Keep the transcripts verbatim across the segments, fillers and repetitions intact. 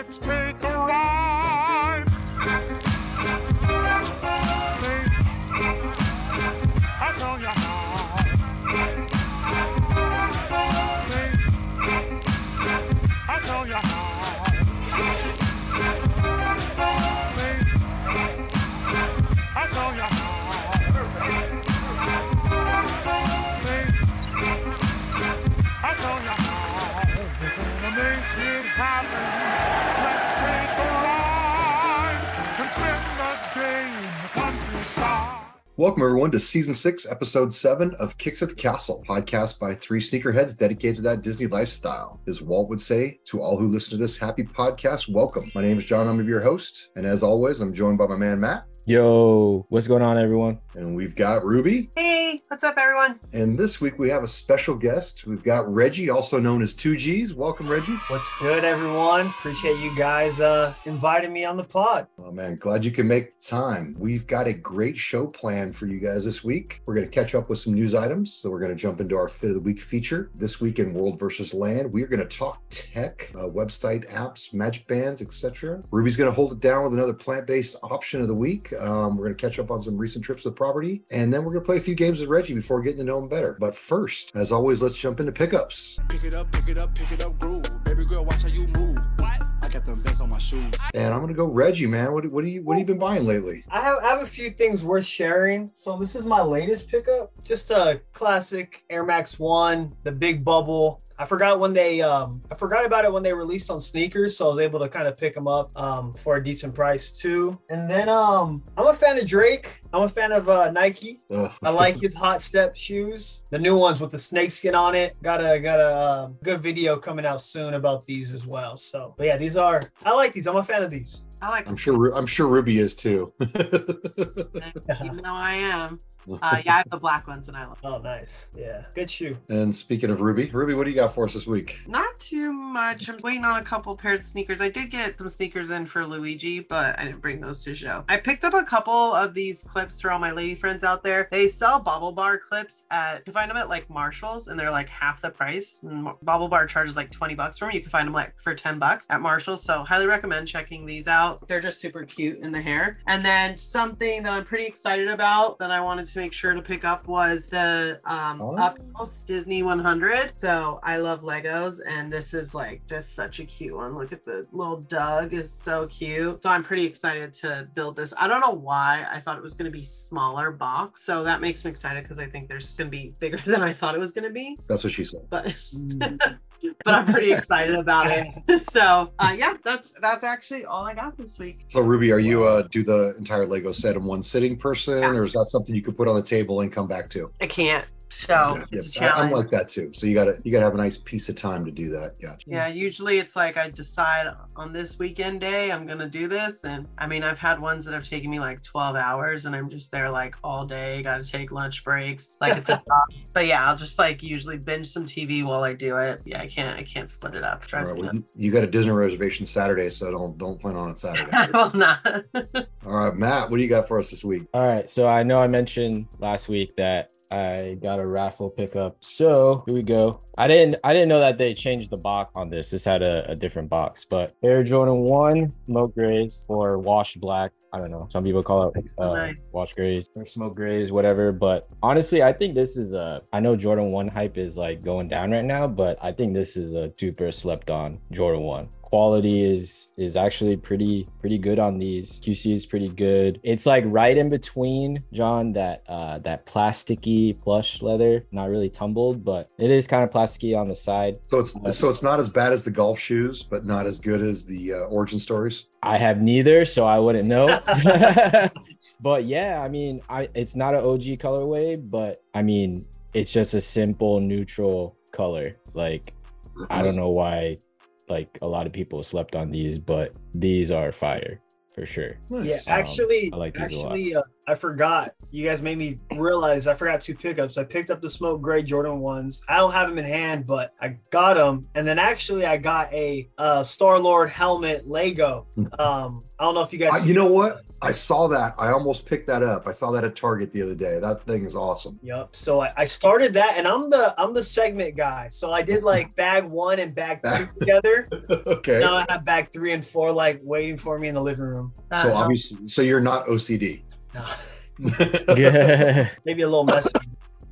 Let's take a ride. I told ya how. I told ya how. I told ya how. Welcome, everyone, to Season six, Episode seven of Kicks at the Castle, podcast by three sneakerheads dedicated to that Disney lifestyle. As Walt would say to all who listen to this happy podcast, welcome. My name is John. I'm going to be your host. And as always, I'm joined by my man, Matt. Yo, what's going on, everyone? And we've got Ruby. Hey, what's up, everyone? And this week we have a special guest. We've got Reggie, also known as two Gs. Welcome, Reggie. What's good, everyone? Appreciate you guys uh inviting me on the pod. Oh man, glad you can make the time. We've got a great show planned for you guys this week. We're going to catch up with some news items, so we're going to jump into our Fit of the Week feature. This week in World versus Land, we're going to talk tech, uh, website apps, magic bands, et cetera. Ruby's going to hold it down with another plant-based option of the week. Um, we're going to catch up on some recent trips to the property, and then we're going to play a few games with Reggie before getting to know him better. But first, as always, let's jump into pickups. Pick it up, pick it up, pick it up, groove. Baby girl, watch how you move. What? I got them vests on my shoes. And I'm going to go Reggie, man. What, what, are you, what have you been buying lately? I have, I have a few things worth sharing. So this is my latest pickup. Just a classic Air Max one, the big bubble. I forgot when they, um, I forgot about it when they released on sneakers. So I was able to kind of pick them up um, for a decent price too. And then um, I'm a fan of Drake. I'm a fan of uh, Nike. Oh. I like his Hot Step shoes. The new ones with the snakeskin on it. Got a, got a uh, good video coming out soon about these as well. So, but yeah, these are, I like these. I'm a fan of these. I like them. I'm sure, I'm sure Ruby is too. Even though I am. Uh, yeah, I have the black ones and I love them. Oh, nice. Yeah. Good shoe. And speaking of Ruby, Ruby, what do you got for us this week? Not too much. I'm waiting on a couple pairs of sneakers. I did get some sneakers in for Luigi, but I didn't bring those to show. I picked up a couple of these clips for all my lady friends out there. They sell bobble bar clips at, you can find them at like Marshall's and they're like half the price. And bobble bar charges like twenty bucks for them. You can find them like for ten bucks at Marshall's. So highly recommend checking these out. They're just super cute in the hair. And then something that I'm pretty excited about that I wanted to to make sure to pick up was the um oh. Up-House Disney one hundred. So I love Legos and this is like just such a cute one. Look at the little Doug, is so cute. So I'm pretty excited to build this. I don't know why I thought it was going to be smaller box, so that makes me excited because I think there's gonna be bigger than I thought it was gonna be. That's what she said, but but I'm pretty excited about it. So uh yeah, that's that's actually all I got this week. So Ruby, are you uh do the entire Lego set in one sitting person? Yeah. Or is that something you could put on the table and come back to? I can't. So yeah, it's yeah. a challenge. I'm like that too. So you gotta you gotta have a nice piece of time to do that. Gotcha. Yeah, usually it's like I decide on this weekend day I'm gonna do this, and I mean I've had ones that have taken me like twelve hours, and I'm just there like all day. Got to take lunch breaks. Like it's a job. But yeah, I'll just like usually binge some T V while I do it. Yeah, I can't I can't split it up. It drives right, me well, nuts. You got a Disney reservation Saturday, so don't don't plan on it Saturday. I will not. All right, Matt, what do you got for us this week? All right, so I know I mentioned last week that I got a raffle pickup. So here we go. I didn't I didn't know that they changed the box on this. This had a, a different box, but Air Jordan one, smoke grays or wash black. I don't know. Some people call it uh, nice. Wash grays or smoke grays, whatever. But honestly, I think this is a, I know Jordan one hype is like going down right now, but I think this is a super slept on Jordan one. Quality is is actually pretty pretty good on these. Q C is pretty good. It's like right in between, John, that uh that plasticky plush leather, not really tumbled, but it is kind of plasticky on the side. So it's um, so it's not as bad as the golf shoes, but not as good as the uh, Origin Stories. I have neither, so I wouldn't know. But yeah, I mean, I it's not an O G colorway, but I mean, it's just a simple neutral color. Like I don't know why. Like a lot of people slept on these, but these are fire for sure. Nice. Yeah, actually, um, I like these actually, a lot. Uh, I forgot. You guys made me realize I forgot two pickups. I picked up the smoke gray Jordan ones. I don't have them in hand, but I got them. And then actually I got a uh, Star-Lord helmet Lego. Um, I don't know if you guys. I, you know that. What? I saw that. I almost picked that up. I saw that at Target the other day. That thing is awesome. Yep. So I, I started that, and I'm the I'm the segment guy. So I did like bag one and bag two together. Okay. Now I have bag three and four like waiting for me in the living room. So know. obviously, so you're not O C D. No. Yeah. Maybe a little messy.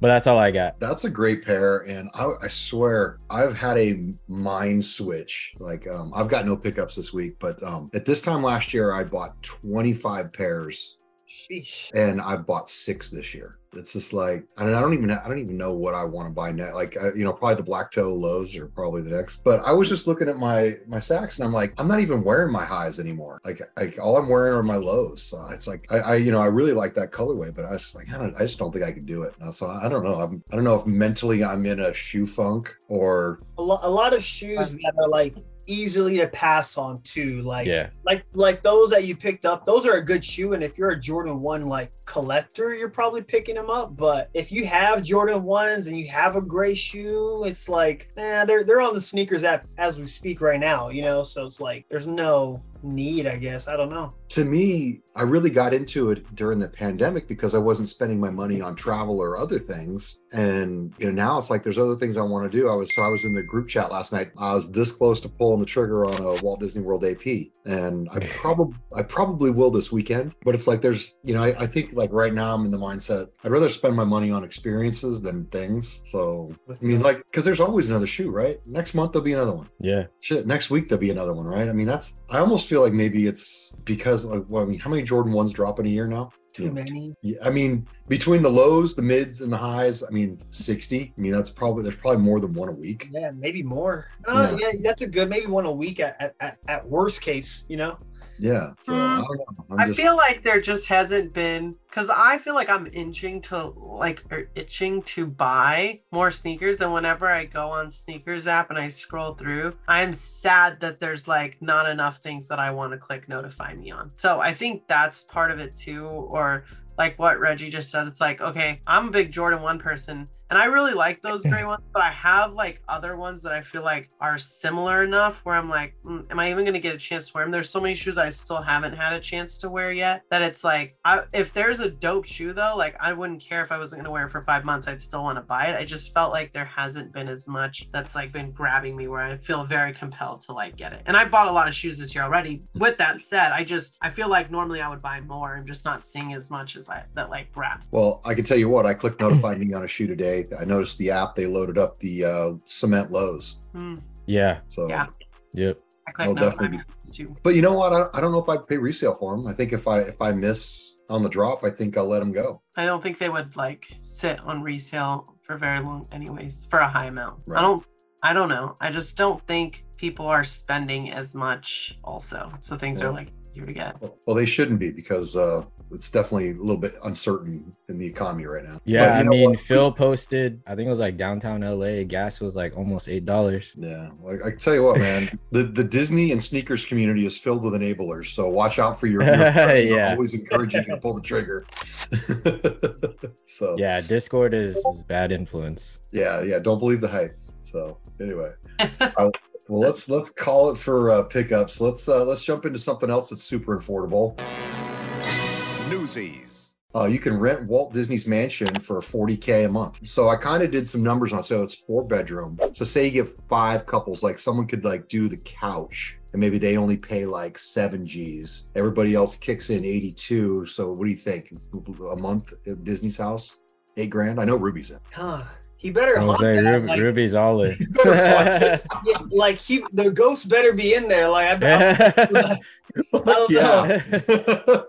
But that's all I got. That's a great pair. And I, I swear, I've had a mind switch. Like, um, I've got no pickups this week, but um, at this time last year, I bought twenty-five pairs. Sheesh. And I bought six this year. It's just like, I don't, I don't even, I don't even know what I want to buy next. Like, I, you know, probably the black toe lows are probably the next, but I was just looking at my, my sacks and I'm like, I'm not even wearing my highs anymore. Like, like all I'm wearing are my lows. So it's like, I, I, you know, I really like that colorway, but I was just like, I, don't, I just don't think I can do it. And so I don't know. I'm, I don't know if mentally I'm in a shoe funk or a, lo- a lot of shoes that are like easily to pass on too, like yeah. like like those that you picked up. Those are a good shoe, and if you're a Jordan one like collector, you're probably picking them up. But if you have Jordan ones and you have a gray shoe, it's like, eh, they're they're on the sneakers app as we speak right now, you know. So it's like there's no need, I guess. I don't know. To me, I really got into it during the pandemic because I wasn't spending my money on travel or other things. And you know, now it's like there's other things I want to do. I was so I was in the group chat last night. I was this close to pulling the trigger on a Walt Disney World A P, and I probably I probably will this weekend. But it's like there's, you know, I, I think like right now I'm in the mindset I'd rather spend my money on experiences than things. So I mean, like, because there's always another shoe, right? Next month there'll be another one. Yeah. Shit, next week there'll be another one, right? I mean, that's I almost feel like maybe it's because like, well, I mean, how many Jordan ones drop in a year now? Too many. Yeah, I mean, between the lows, the mids, and the highs, I mean, sixty. I mean, that's probably there's probably more than one a week. Yeah, maybe more. Uh, yeah. yeah, that's a good maybe one a week at at, at worst case, you know. Yeah. So mm. I don't know. I'm I just... feel like there just hasn't been, because I feel like I'm inching to like or itching to buy more sneakers. And whenever I go on sneakers app and I scroll through, I'm sad that there's like not enough things that I want to click notify me on. So I think that's part of it too. Or like what Reggie just said, it's like, okay, I'm a big Jordan one person and I really like those gray ones, but I have like other ones that I feel like are similar enough where I'm like, mm, am I even going to get a chance to wear them? There's so many shoes I still haven't had a chance to wear yet that it's like, I, if there's a dope shoe though, like I wouldn't care if I wasn't going to wear it for five months, I'd still want to buy it. I just felt like there hasn't been as much that's like been grabbing me where I feel very compelled to like get it. And I bought a lot of shoes this year already. With that said, I just, I feel like normally I would buy more. I'm just not seeing as much as I, that like wraps. Well, I can tell you what, I clicked notify me on a shoe today. I noticed the app, they loaded up the uh, cement lows. Mm. Yeah. So, yeah. Yep. I'll definitely be, but you know what? I, I don't know if I'd pay resale for them. I think if I, if I miss on the drop, I think I'll let them go. I don't think they would like sit on resale for very long anyways, for a high amount. Right. I don't, I don't know. I just don't think people are spending as much also. So things yeah. are like, to get. Well, they shouldn't be because uh, it's definitely a little bit uncertain in the economy right now. Yeah, but, I mean, what? Phil posted, I think it was like downtown L A, gas was like almost eight dollars. Yeah, like, I tell you what, man, the, the Disney and sneakers community is filled with enablers. So watch out for your, your friends. Yeah. They're always encouraging you to pull the trigger. So yeah, Discord is, is bad influence. Yeah, yeah, don't believe the hype. So anyway, I, well, let's let's call it for uh, pickups. Let's uh, let's jump into something else that's super affordable. Newsies. Uh, you can rent Walt Disney's mansion for forty K a month. So I kind of did some numbers on it. So it's four bedroom. So say you get five couples, like someone could like do the couch. And maybe they only pay like seven G's. Everybody else kicks in eighty-two. So what do you think? A month at Disney's house? Eight grand? I know Ruby's in. Huh. He better haunt that. Ruby, like, Ruby's all in. He better like he, the ghost better be in there. Like I, I, like, I don't yeah. know.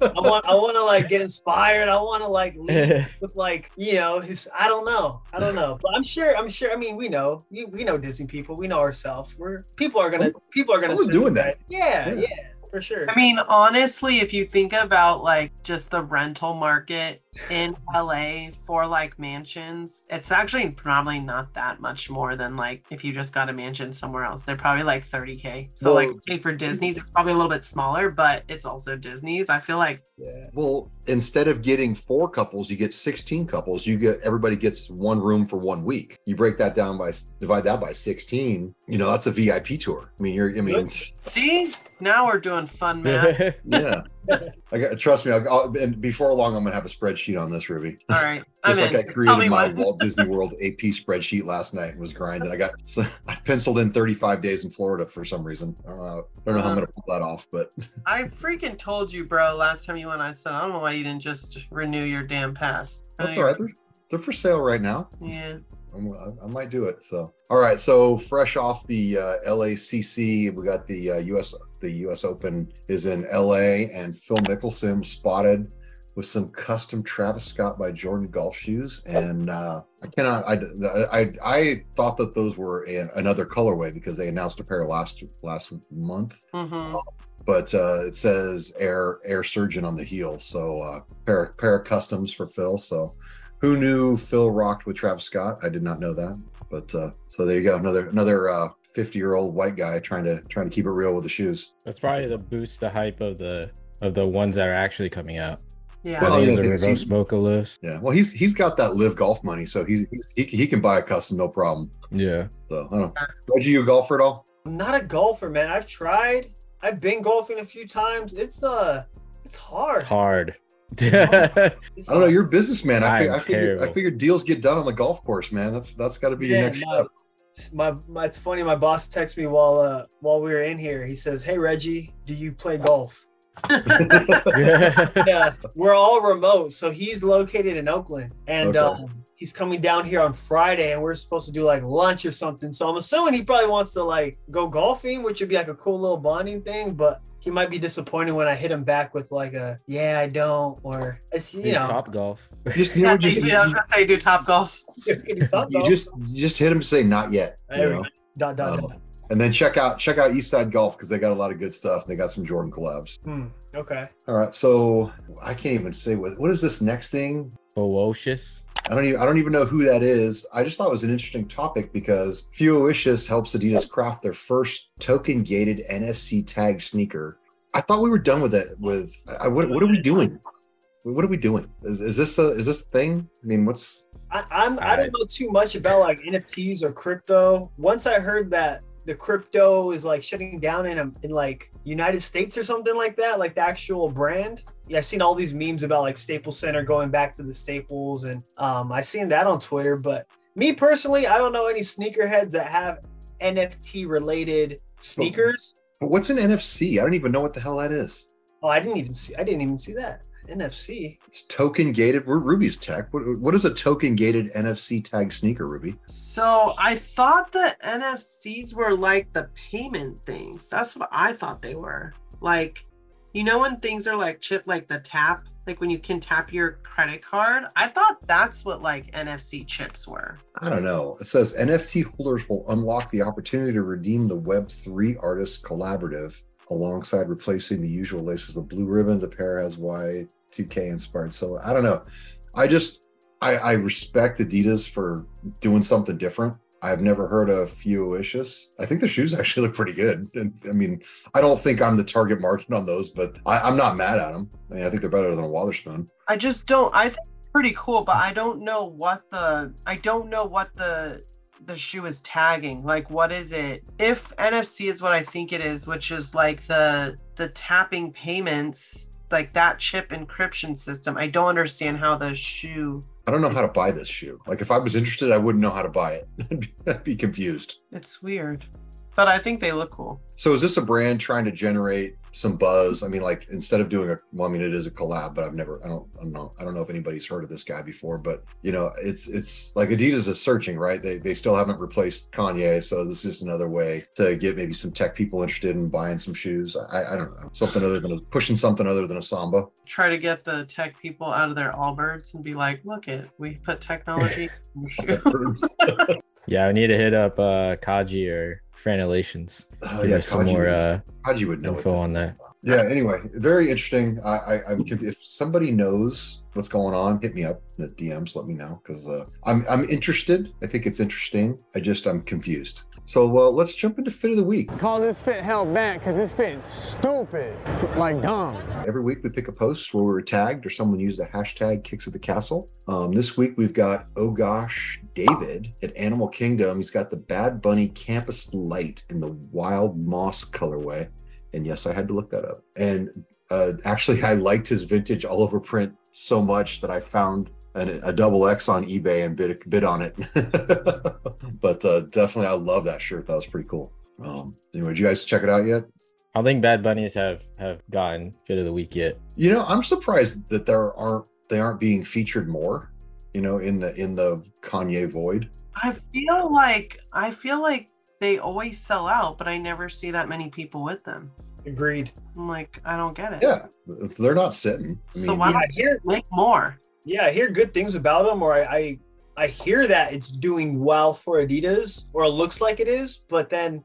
I want, I want to like get inspired. I want to like leave with like you know his. I don't know. I don't know. But I'm sure. I'm sure. I mean, we know. We, we know Disney people. We know ourselves. We're people are gonna. People are gonna. Someone's doing that. that. Yeah. Yeah. yeah. for sure. I mean, honestly, if you think about like just the rental market in L A for like mansions, it's actually probably not that much more than like if you just got a mansion somewhere else. They're probably like thirty K. So well, like okay, for Disney's, it's probably a little bit smaller, but it's also Disney's. I feel like yeah. Well, instead of getting four couples, you get sixteen couples. You get everybody gets one room for one week. You break that down by divide that by sixteen. You know, that's a V I P tour. I mean, you're. I mean, see, now we're doing fun math. Yeah. I got, trust me, I'll, I'll, and before long, I'm going to have a spreadsheet on this, Ruby. All right. Just I'm like in. I created my Walt Disney World A P spreadsheet last night and was grinding. I got, so I penciled in thirty-five days in Florida for some reason. I don't know, I don't know um, how I'm going to pull that off, but. I freaking told you, bro, last time you went, I said, I don't know why you didn't just renew your damn pass. That's all right. They're, they're for sale right now. Yeah. I might do it. So, all right. So fresh off the uh, L A C C, we got the uh, U S The U S Open is in L A, and Phil Mickelson spotted with some custom Travis Scott by Jordan golf shoes. And uh, I cannot. I, I I thought that those were in another colorway because they announced a pair last last month. Mm-hmm. Uh, but uh, it says Air Air Surgeon on the heel. So uh, pair pair of customs for Phil. So. Who knew Phil rocked with Travis Scott? I did not know that, but uh, so there you go. Another another uh, fifty-year-old white guy trying to trying to keep it real with the shoes. That's probably to boost the hype of the of the ones that are actually coming out. Yeah, well, yeah, reverse Boca list. Yeah, well, he's he's got that live golf money, so he's, he's he he can buy a custom, no problem. Yeah. So I don't know. Reggie, you a golfer at all? I'm not a golfer, man. I've tried. I've been golfing a few times. It's uh, it's hard. It's hard. I don't know, you're a businessman. I, fig I, figured, I figured deals get done on the golf course, man. That's that's got to be yeah, your next no, step. My, my, it's funny. My boss texted me while uh, while we were in here. He says, "Hey Reggie, do you play golf?" yeah. Yeah, we're all remote, so he's located in Oakland, and okay. um, he's coming down here on Friday, and we're supposed to do like lunch or something. So I'm assuming he probably wants to like go golfing, which would be like a cool little bonding thing, but. He might be disappointed when I hit him back with like a yeah I don't or it's you do know top golf. Just you know just you, I was gonna say do top golf. do top you golf. just you just hit him and say not yet. There you know? dot, dot, um, dot. And then check out check out Eastside Golf because they got a lot of good stuff. They got some Jordan collabs. Hmm. Okay. All right. So I can't even say what what is this next thing? FEWOCIOUS. I don't even I don't even know who that is. I just thought it was an interesting topic because FEWOCIOUS helps Adidas craft their first token gated N F C tag sneaker. I thought we were done with it. With I, what what are we doing? What are we doing? Is, is this a is this a thing? I mean, what's I, I'm I don't know too much about like N F Ts or crypto. Once I heard that the crypto is like shutting down in a, in like United States or something like that, like the actual brand. Yeah, I've seen all these memes about like Staples Center going back to the Staples, and um, I seen that on Twitter. But me personally, I don't know any sneakerheads that have N F T related sneakers. But, but what's an N F C? I don't even know what the hell that is. Oh, I didn't even see. I didn't even see that N F C. It's token gated. We're Ruby's tech. What, what is a token gated N F C tag sneaker, Ruby? So I thought the N F Cs were like the payment things. That's what I thought they were. Like. You know when things are like chip, like the tap, like when you can tap your credit card? I thought that's what like N F C chips were. I don't know. It says N F T holders will unlock the opportunity to redeem the Web three Artists Collaborative alongside replacing the usual laces with blue ribbon. The pair has Y two K inspired. So I don't know. I just, I, I respect Adidas for doing something different. I've never heard of FEWOCIOUS. I think the shoes actually look pretty good. I mean, I don't think I'm the target market on those, but I, I'm not mad at them. I mean, I think they're better than a Wotherspoon. I just don't. I think it's pretty cool, but I don't know what the. I don't know what the the shoe is tagging. Like, what is it? If N F C is what I think it is, which is like the the tapping payments, like that chip encryption system. I don't understand how the shoe. I don't know how to buy this shoe. Like if I was interested, I wouldn't know how to buy it. I'd, be, I'd be confused. It's weird, but I think they look cool. So is this a brand trying to generate some buzz? I mean, like instead of doing a, well, I mean, it is a collab, but I've never, I don't, I don't know. I don't know if anybody's heard of this guy before, but you know, it's, it's like Adidas is searching, right? They, they still haven't replaced Kanye. So this is another way to get maybe some tech people interested in buying some shoes. I, I don't know. Something other than a, pushing something other than a Samba. Try to get the tech people out of their Allbirds and be like, look it, we put technology in your shoes. Yeah. I need to hit up uh Kaji or granulations. Oh, yeah, some more uh, you would know info on that. Yeah, anyway, very interesting. I, I, I'm if somebody knows what's going on, hit me up in the D Ms. Let me know, because uh, I'm I'm interested. I think it's interesting. I just I'm confused. So uh, let's jump into fit of the week. Call this fit held back because this fit's stupid, like dumb. Every week we pick a post where we were tagged or someone used the hashtag Kicks at the Castle. Um, this week we've got Oh Gosh David at Animal Kingdom. He's got the Bad Bunny Campus Light in the Wild Moss colorway. And yes, I had to look that up. And uh, actually, I liked his vintage all over print so much that I found an, a double X on eBay and bid, bid on it. But uh, definitely, I love that shirt. That was pretty cool. Um, anyway, did you guys check it out yet? I don't think Bad Bunnies have, have gotten Fit of the Week yet. You know, I'm surprised that there aren't they aren't being featured more, you know, in the in the Kanye void. I feel like I feel like. They always sell out, but I never see that many people with them. Agreed. I'm like, I don't get it. Yeah, they're not sitting. I mean, so why yeah, I hear like more? Yeah, I hear good things about them, or I, I, I hear that it's doing well for Adidas, or it looks like it is. But then,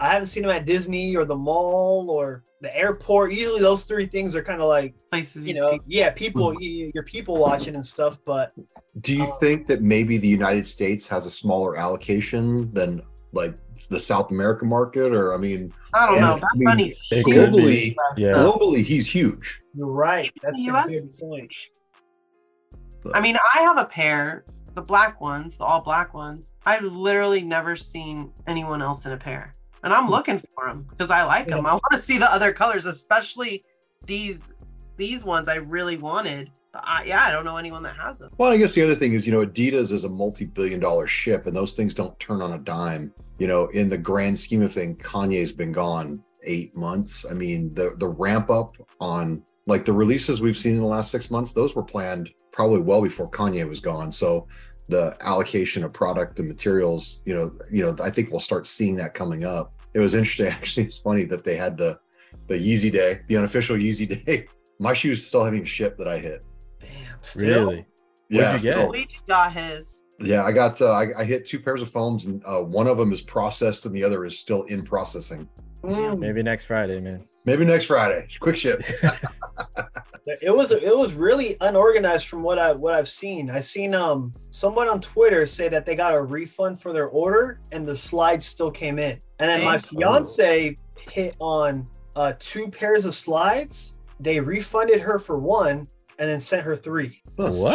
I haven't seen them at Disney or the mall or the airport. Usually, those three things are kind of like places you, you know. See. Yeah, people, your people watching and stuff. But do you um, think that maybe the United States has a smaller allocation than like the South American market? Or I mean, I don't know. That I mean, money globally, yeah. globally, he's huge. You're right. That's a good point. So. I mean, I have a pair, the black ones, the all black ones. I've literally never seen anyone else in a pair, and I'm looking for them because I like yeah. them. I want to see the other colors, especially these these ones. I really wanted. I, yeah, I don't know anyone that has them. Well, I guess the other thing is, you know, Adidas is a multi-billion dollar ship, and those things don't turn on a dime. You know, in the grand scheme of things, Kanye's been gone eight months. I mean, the the ramp up on like the releases we've seen in the last six months, those were planned probably well before Kanye was gone. So the allocation of product and materials, you know, you know, I think we'll start seeing that coming up. It was interesting, actually. It's funny that they had the the Yeezy Day, the unofficial Yeezy Day. My shoes still haven't even shipped that I hit. Still? Really? Yeah. We got his. Yeah, I got. Uh, I, I hit two pairs of foams, and uh, one of them is processed, and the other is still in processing. Mm. Maybe next Friday, man. Maybe next Friday. Quick ship. It was it was really unorganized from what I what I've seen. I seen um someone on Twitter say that they got a refund for their order, and the slides still came in. And then Dang. my fiance hit on uh, two pairs of slides. They refunded her for one. And then sent her three. What? So,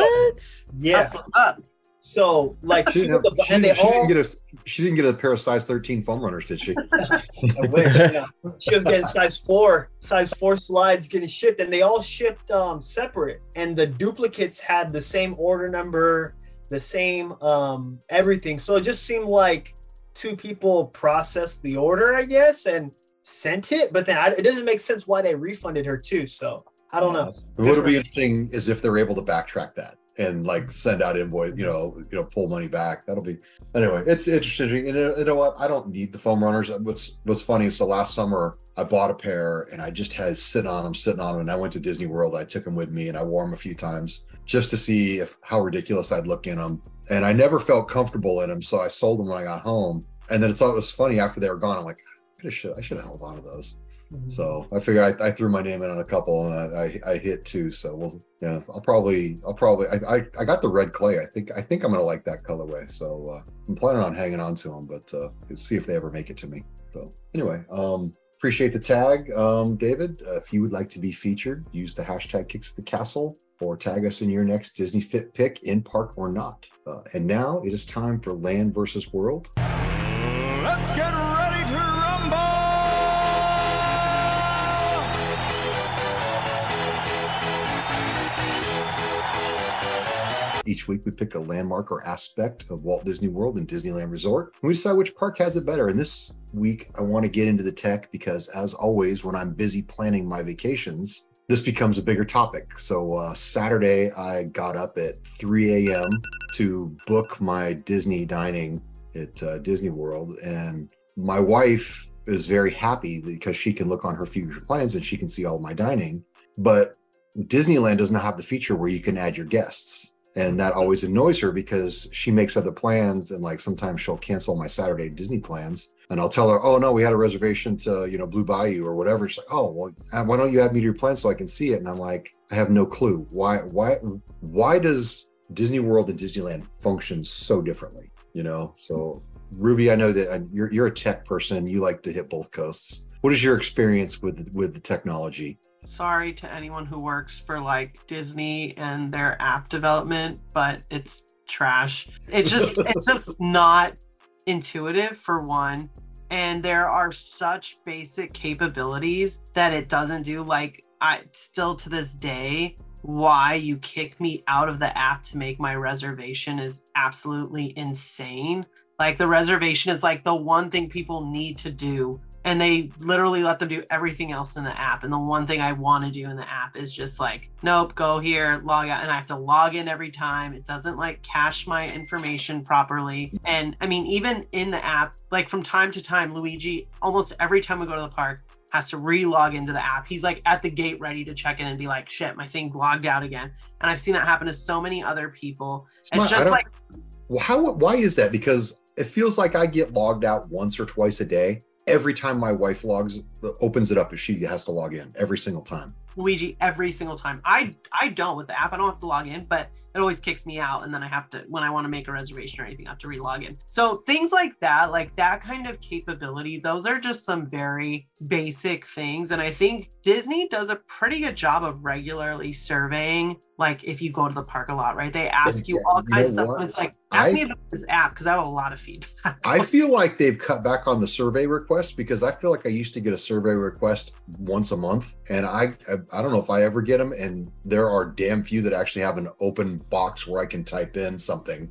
yeah. That's what's up. So like she, didn't, the, she, and they she all, didn't get a she didn't get a pair of size thirteen foam runners, did she? I wish. Yeah. She was getting size four, size four slides getting shipped, and they all shipped um, separate. And the duplicates had the same order number, the same um, everything. So it just seemed like two people processed the order, I guess, and sent it. But then I, it doesn't make sense why they refunded her too. So. I don't know. But what would be interesting is if they're able to backtrack that and like send out invoice, you know, you know, pull money back. That'll be anyway. It's interesting. And you know what? I don't need the foam runners. What's What's funny is the last summer I bought a pair and I just had sitting on them, sitting on them. And I went to Disney World. I took them with me and I wore them a few times just to see if how ridiculous I'd look in them. And I never felt comfortable in them, so I sold them when I got home. And then it's it was funny after they were gone. I'm like, I should I should have held on to those. So I figured I, I threw my name in on a couple and I, I, I hit two. So we'll, yeah, I'll probably, I'll probably, I, I, I got the red clay. I think, I think I'm going to like that colorway. So uh, I'm planning on hanging on to them, but uh, let's see if they ever make it to me. So anyway, um, appreciate the tag. Um, David, uh, if you would like to be featured, use the hashtag Kicks the Castle or tag us in your next Disney fit pick in park or not. Uh, and now it is time for Land versus World. Let's get ready to rumble. Each week, we pick a landmark or aspect of Walt Disney World and Disneyland Resort, and we decide which park has it better. And this week, I want to get into the tech because, as always, when I'm busy planning my vacations, this becomes a bigger topic. So uh, Saturday, I got up at three a m to book my Disney dining at uh, Disney World. And my wife is very happy because she can look on her future plans and she can see all my dining. But Disneyland does not have the feature where you can add your guests. And that always annoys her because she makes other plans, and like sometimes she'll cancel my Saturday Disney plans. And I'll tell her, oh, no, we had a reservation to, you know, Blue Bayou or whatever. She's like, oh, well, why don't you add me to your plan so I can see it? And I'm like, I have no clue. Why, why, why does Disney World and Disneyland function so differently? You know, so Ruby, I know that you're, you're a tech person. You like to hit both coasts. What is your experience with, with the technology? Sorry to anyone who works for like Disney and their app development, but it's trash. It's just, it's just not intuitive for one, and there are such basic capabilities that it doesn't do. Like, I still to this day, why you kick me out of the app to make my reservation is absolutely insane. Like, the reservation is like the one thing people need to do, and they literally let them do everything else in the app. And the one thing I want to do in the app is just like, nope, go here, log out. And I have to log in every time. It doesn't like cache my information properly. And I mean, even in the app, like from time to time, Luigi, almost every time we go to the park, has to re-log into the app. He's like at the gate ready to check in and be like, shit, my thing logged out again. And I've seen that happen to so many other people. It's, it's my, just like, how, why is that? Because it feels like I get logged out once or twice a day. Every time my wife logs, opens it up, if she has to log in every single time. Luigi, every single time. I, I don't with the app. I don't have to log in, but it always kicks me out. And then I have to, when I want to make a reservation or anything, I have to re-log in. So things like that, like that kind of capability, those are just some very basic things. And I think Disney does a pretty good job of regularly surveying. Like if you go to the park a lot, right? They ask you all kinds of stuff. And it's like, ask I, me about this app, because I have a lot of feedback. I feel like they've cut back on the survey requests, because I feel like I used to get a survey request once a month. And I, I I don't know if I ever get them, and there are damn few that actually have an open box where I can type in something.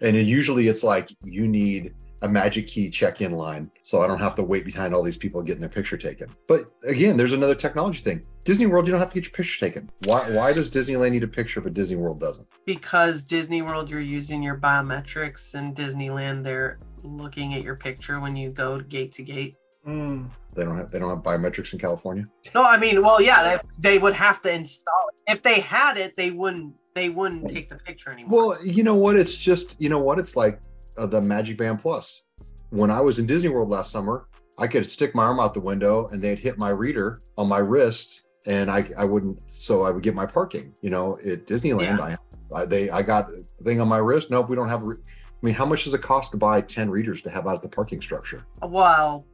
And it usually it's like, you need a Magic Key check-in line, so I don't have to wait behind all these people getting their picture taken. But again, there's another technology thing. Disney World, you don't have to get your picture taken. Why, why does Disneyland need a picture but Disney World doesn't? Because Disney World, you're using your biometrics, and Disneyland, they're looking at your picture when you go gate to gate. Mm. They don't have they don't have biometrics in California. No, I mean, well, yeah, they, they would have to install it. If they had it, they wouldn't they wouldn't take the picture anymore. Well, you know what? It's just you know what? It's like uh, the Magic Band Plus. When I was in Disney World last summer, I could stick my arm out the window and they'd hit my reader on my wrist, and I I wouldn't. So I would get my parking. You know, at Disneyland, yeah. I, I they I got the thing on my wrist. Nope, we don't have. A re- I mean, how much does it cost to buy ten readers to have out at the parking structure? Wow.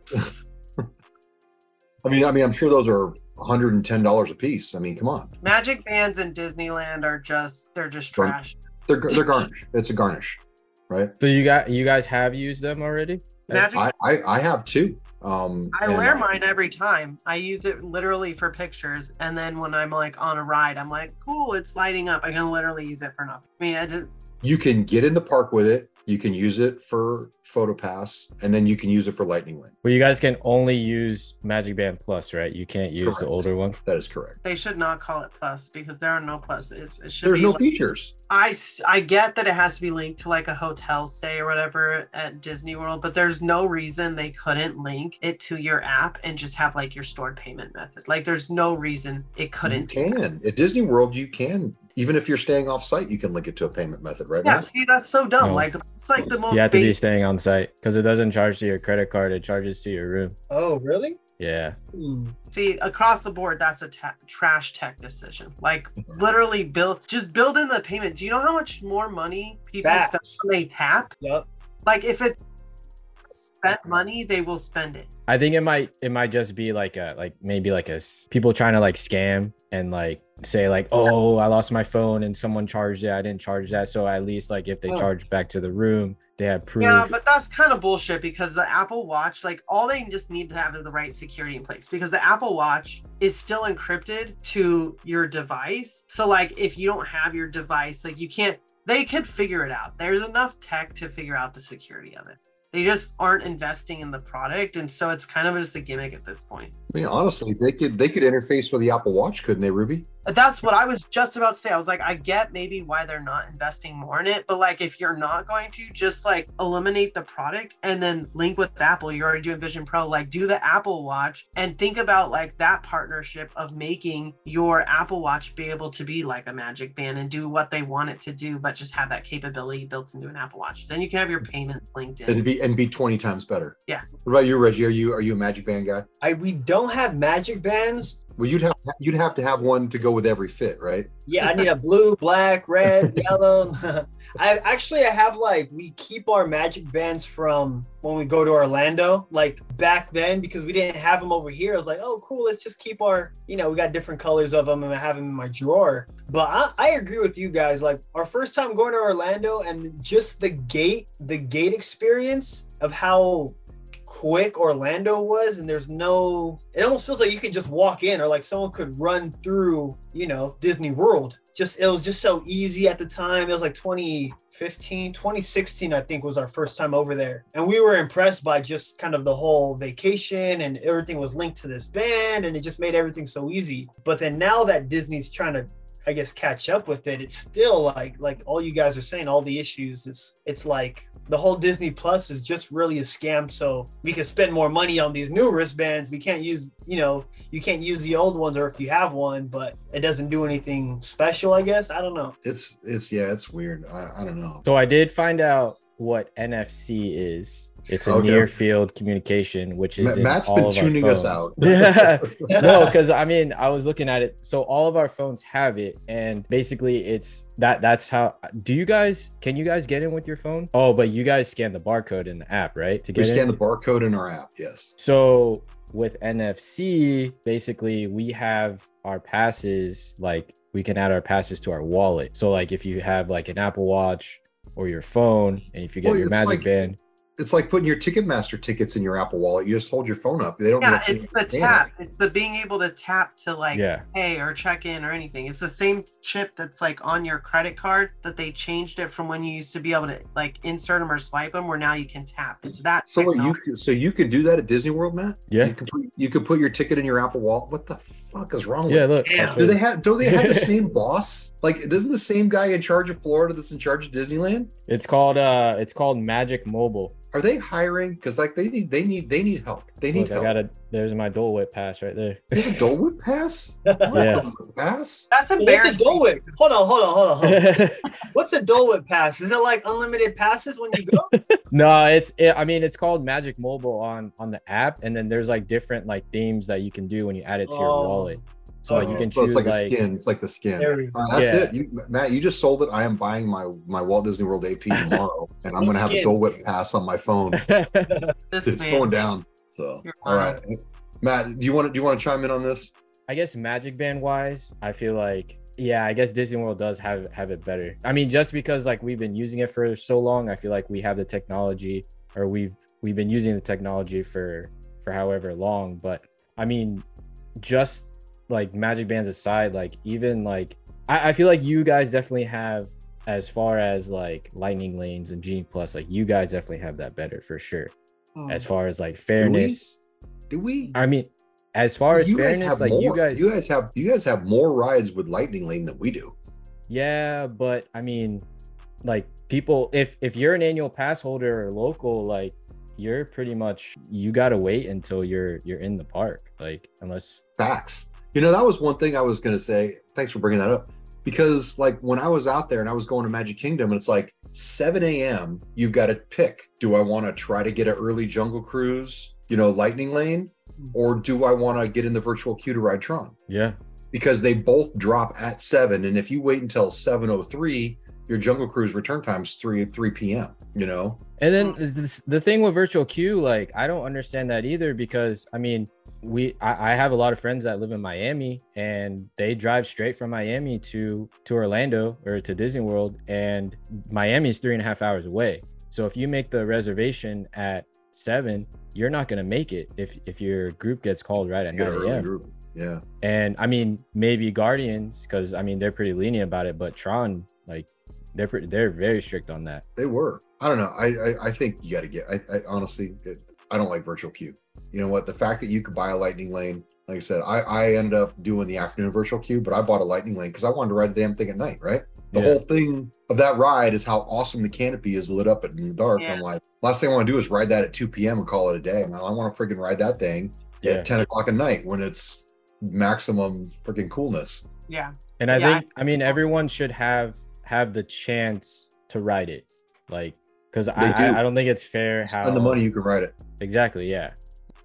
I mean, I mean, I'm sure those are one hundred ten dollars a piece. I mean, come on. Magic bands in Disneyland are just, they're just Gar- trash. They're, they're garnish. It's a garnish, right? So you got, you guys have used them already? Magic- I, I, I have too. Um, I wear mine I, every time. I use it literally for pictures. And then when I'm like on a ride, I'm like, cool, it's lighting up. I can literally use it for nothing. I mean, I just. You can get in the park with it. You can use it for PhotoPass, and then you can use it for Lightning Lane. Well, you guys can only use Magic Band Plus, right? You can't use correct. The older one. That is correct. They should not call it Plus, because there are no pluses. It should There's be no like, features. I, I get that it has to be linked to like a hotel stay or whatever at Disney World, but there's no reason they couldn't link it to your app and just have like your stored payment method. Like, there's no reason it couldn't. You can. At Disney World, you can. Even if you're staying off site, you can link it to a payment method, right? Yeah, now. See, that's so dumb. No. Like, it's like the most. You have to basic- be staying on site, because it doesn't charge to your credit card; it charges to your room. Oh, really? Yeah. Mm. See, across the board, that's a ta- trash tech decision. Like, literally, build just build in the payment. Do you know how much more money people Baps. spend when they tap? Yep. Like, if it's spent money, they will spend it. I think it might it might just be like a like maybe like a people trying to like scam and like. Say like, oh, I lost my phone and someone charged it. I didn't charge that. So at least like if they oh. charge back to the room, they have proof. Yeah, but that's kind of bullshit, because the Apple Watch, like all they just need to have is the right security in place, because the Apple Watch is still encrypted to your device. So like if you don't have your device, like you can't, they could figure it out. There's enough tech to figure out the security of it. They just aren't investing in the product, and so it's kind of just a gimmick at this point. I mean, honestly, they could they could interface with the Apple Watch, couldn't they, Ruby? That's what I was just about to say. I was like, I get maybe why they're not investing more in it, but like, if you're not going to, just like eliminate the product and then link with Apple. You're already doing Vision Pro, like do the Apple Watch and think about like that partnership of making your Apple Watch be able to be like a Magic Band and do what they want it to do, but just have that capability built into an Apple Watch. Then you can have your payments linked in. It'd be and be twenty times better. Yeah. What about you, Reggie? Are you are you a Magic Band guy? I we don't have Magic Bands. Well, you'd have you'd have to have one to go with every fit, right? Yeah, I need a blue, black, red, yellow. I actually I have like we keep our Magic Bands from when we go to Orlando, like back then, because we didn't have them over here. I was like, oh, cool, let's just keep our, you know, we got different colors of them and I have them in my drawer. But I, I agree with you guys. Like our first time going to Orlando and just the gate, the gate experience of how quick Orlando was, and there's no, it almost feels like you could just walk in or like someone could run through, you know, Disney World. Just, it was just so easy at the time. It was like twenty fifteen, twenty sixteen, I think was our first time over there. And we were impressed by just kind of the whole vacation and everything was linked to this band and it just made everything so easy. But then now that Disney's trying to, I guess, catch up with it, it's still like, like all you guys are saying, all the issues, it's, it's like the whole Disney Plus is just really a scam. So we can spend more money on these new wristbands. We can't use, you know, you can't use the old ones, or if you have one, but it doesn't do anything special, I guess. I don't know. It's, it's, yeah, it's weird. I, I don't know. So I did find out what N F C is. It's a okay. near field communication, which is Matt's in all been of tuning us out. Yeah. No, because I mean, I was looking at it. So all of our phones have it, and basically, it's that. That's how. Do you guys? Can you guys get in with your phone? Oh, but you guys scan the barcode in the app, right? To get we scan in? the barcode in our app. Yes. So with N F C, basically, we have our passes. Like we can add our passes to our wallet. So like if you have like an Apple Watch or your phone, and if you get well, your Magic like- Band. It's like putting your Ticketmaster tickets in your Apple Wallet. You just hold your phone up. They don't. Yeah, it's the tap. It. It's the being able to tap to like yeah. pay or check in or anything. It's the same chip that's like on your credit card that they changed it from when you used to be able to like insert them or swipe them, where now you can tap. It's that. So what you can, so you can do that at Disney World, Matt? Yeah. You can put, you can put your ticket in your Apple Wallet. What the fuck is wrong yeah, with? Yeah, look. Do they have? Don't they have the same boss? Like, isn't the same guy in charge of Florida that's in charge of Disneyland? It's called uh, it's called Magic Mobile. Are they hiring? Because like they need, they need, they need help. They need Look, help. I got a, there's my Dole Whip pass right there. Is it a Dole Whip pass? Yeah. Dole Whip pass? That's embarrassing. What's a Dole Whip? Hold on, hold on, hold on, hold on. What's a Dole Whip pass? Is it like unlimited passes when you go? No, it's, it, I mean, it's called Magic Mobile on, on the app. And then there's like different like themes that you can do when you add it to oh. your wallet. So oh, you can so choose it's like, like a skin. It's like the skin. Uh, that's yeah. it. You, Matt, you just sold it. I am buying my, my Walt Disney World A P tomorrow, and I'm going to have a Dole Whip pass on my phone. It's man. going down. So, You're all right. right, Matt, do you want to do you want to chime in on this? I guess Magic Band wise, I feel like. Yeah, I guess Disney World does have have it better. I mean, just because like we've been using it for so long, I feel like we have the technology, or we've we've been using the technology for for however long. But I mean, just. Like Magic Bands aside, like even like I, I feel like you guys definitely have, as far as like Lightning Lanes and Genie Plus, like you guys definitely have that better for sure. Oh. As far as like fairness, do we? do we? I mean, as far as you fairness, like more. you guys, you guys have you guys have more rides with Lightning Lane than we do. Yeah, but I mean, like people, if if you're an annual pass holder or local, like. You're pretty much you gotta wait until you're you're in the park, like unless facts. You know, that was one thing I was gonna say. Thanks for bringing that up, because like when I was out there and I was going to Magic Kingdom, and it's like seven a.m. You've got to pick: do I want to try to get an early Jungle Cruise, you know, Lightning Lane, or do I want to get in the virtual queue to ride Tron? Yeah, because they both drop at seven, and if you wait until seven oh three. Your Jungle Cruise return time's three p.m., you know? And then this, the thing with virtual queue, like, I don't understand that either, because, I mean, we I, I have a lot of friends that live in Miami, and they drive straight from Miami to, to Orlando or to Disney World, and Miami is three and a half hours away. So if you make the reservation at seven, you're not going to make it if, if your group gets called right at nine a.m. Yeah. And, I mean, maybe Guardians, because, I mean, they're pretty lenient about it, but Tron, like, They're pretty, they're very strict on that. They were. I don't know. I I, I think you got to get. I, I honestly, it, I don't like virtual queue. you know what, the fact that you could buy a lightning lane, like I said, I, I ended up doing the afternoon virtual queue, but I bought a lightning lane because I wanted to ride the damn thing at night, right? The yeah. whole thing of that ride is how awesome the canopy is lit up in the dark. Yeah. I'm like, last thing I want to do is ride that at two p m and call it a day. And I want to freaking ride that thing yeah. at ten o'clock at night when it's maximum freaking coolness. Yeah. And I yeah, think, I, I mean, everyone should have, have the chance to ride it. Like, because I, do. I, I don't think it's fair how. Spend the money, you can ride it. Exactly. Yeah.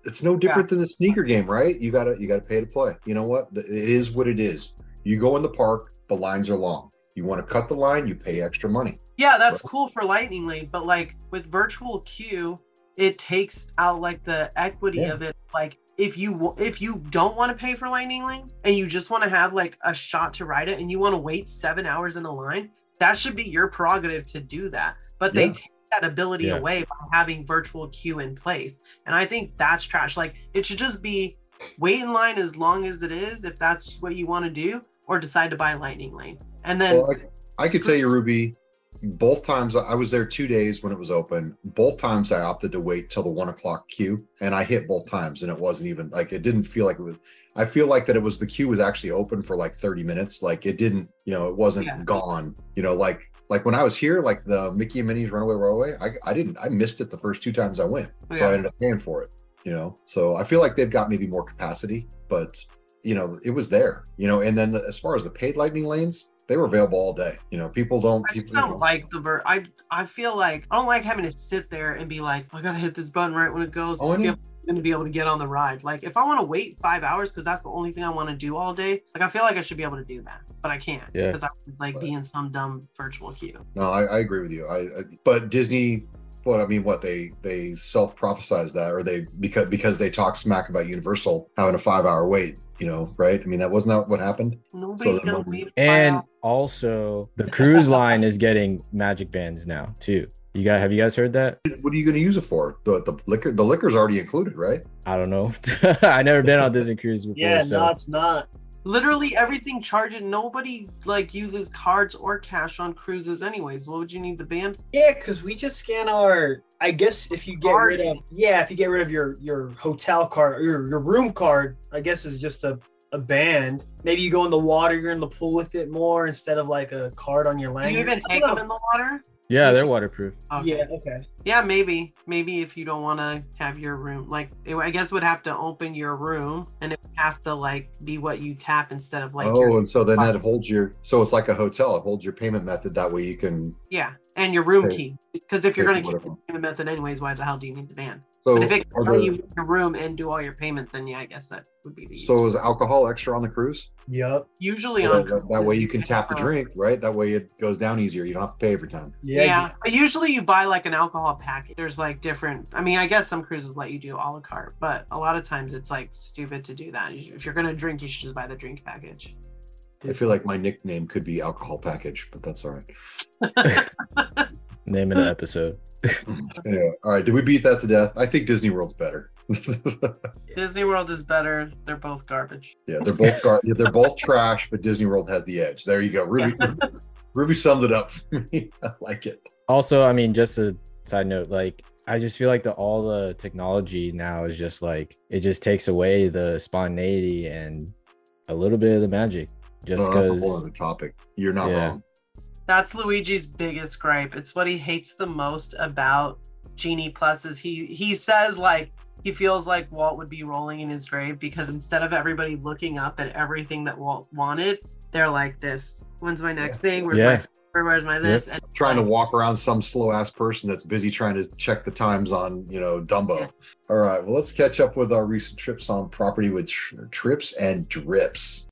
It's no different yeah. than the sneaker game, right? You gotta, you gotta pay to play. You know what? It is what it is. You go in the park, the lines are long. You want to cut the line, you pay extra money. Yeah, that's but, cool for lightning lane, but like with virtual queue, it takes out like the equity yeah. of it. Like if you if you don't want to pay for lightning lane and you just want to have like a shot to ride it and you want to wait seven hours in a line, that should be your prerogative to do that. But they yeah. take that ability yeah. away by having virtual queue in place. And I think that's trash. Like it should just be wait in line as long as it is, if that's what you want to do, or decide to buy lightning lane. And then well, I, I could tell you, Ruby, both times I was there two days when it was open, both times I opted to wait till the one o'clock queue, and I hit both times. And it wasn't even like, it didn't feel like it was, I feel like that it was, the queue was actually open for like thirty minutes. Like it didn't, you know, it wasn't yeah. gone, you know, like, like when I was here, like the Mickey and Minnie's Runaway Railway, I, I didn't, I missed it the first two times I went. Yeah. So I ended up paying for it, you know? So I feel like they've got maybe more capacity, but you know, it was there, you know, and then the, as far as the paid lightning lanes, they were available all day. You know, people don't. I people, don't you know. like the ver. I I feel like I don't like having to sit there and be like, I gotta hit this button right when it goes. Oh, to see if I'm gonna be able to get on the ride. Like, if I want to wait five hours because that's the only thing I want to do all day, like I feel like I should be able to do that, but I can't because yeah. I like but, be in some dumb virtual queue. No, I, I agree with you. I, I but Disney. What I mean, what they they self-prophesized that, or they because because they talk smack about Universal having a five-hour wait, you know, right? I mean, that wasn't that what happened. Nobody's so gonna leave. And also, the cruise line is getting Magic Bands now too. You guys, have you guys heard that? What are you gonna use it for? The the liquor, the liquor's already included, right? I don't know. I never been on Disney cruise before. Yeah, so. No, it's not. Literally everything charged. Nobody like uses cards or cash on cruises anyways. What would you need the band? Yeah, because we just scan our, I guess if you get rid of, yeah, if you get rid of your, your hotel card or your, your room card, I guess is just a, a band. Maybe you go in the water, you're in the pool with it more instead of like a card on your lanyard. You even take them in the water? Yeah, they're waterproof. Okay. Yeah, okay. Yeah, maybe. Maybe if you don't want to have your room, like, it, I guess would have to open your room and it would have to, like, be what you tap instead of, like, oh, your and so then body. That holds your, so it's like a hotel. It holds your payment method. That way you can. Yeah, and your room pay, key. Because if you're going to keep the payment method anyways, why the hell do you need the van? So but if it can tell you your room and do all your payment, then, yeah, I guess that would be the easiest. So is alcohol extra on the cruise? Yep. Usually well, on that, that way you can tap the drink, right? That way it goes down easier. You don't have to pay every time. Yeah. yeah. Just, usually you buy like an alcohol package. There's like different, I mean, I guess some cruises let you do a la carte, but a lot of times it's like stupid to do that. If you're going to drink, you should just buy the drink package. I feel like my nickname could be alcohol package, but that's all right. Name of the episode. Yeah. All right. Did we beat that to death? I think Disney World's better. Disney World is better. They're both garbage. Yeah, they're both garbage. They're both trash, but Disney World has the edge. There you go. Ruby, yeah. Ruby, Ruby summed it up for me. I like it. Also, I mean, just a side note, like I just feel like the all the technology now is just like it just takes away the spontaneity and a little bit of the magic. Just no, that's a whole other topic. You're not yeah. wrong. That's Luigi's biggest gripe. It's what he hates the most about Genie Plus is he he says like he feels like Walt would be rolling in his grave because instead of everybody looking up at everything that Walt wanted, they're like this. When's my next thing? Where's yeah. my where's my this? Yep. And trying like, to walk around some slow ass person that's busy trying to check the times on, you know, Dumbo. Yeah. All right, well, let's catch up with our recent trips on property with tri- trips and drips.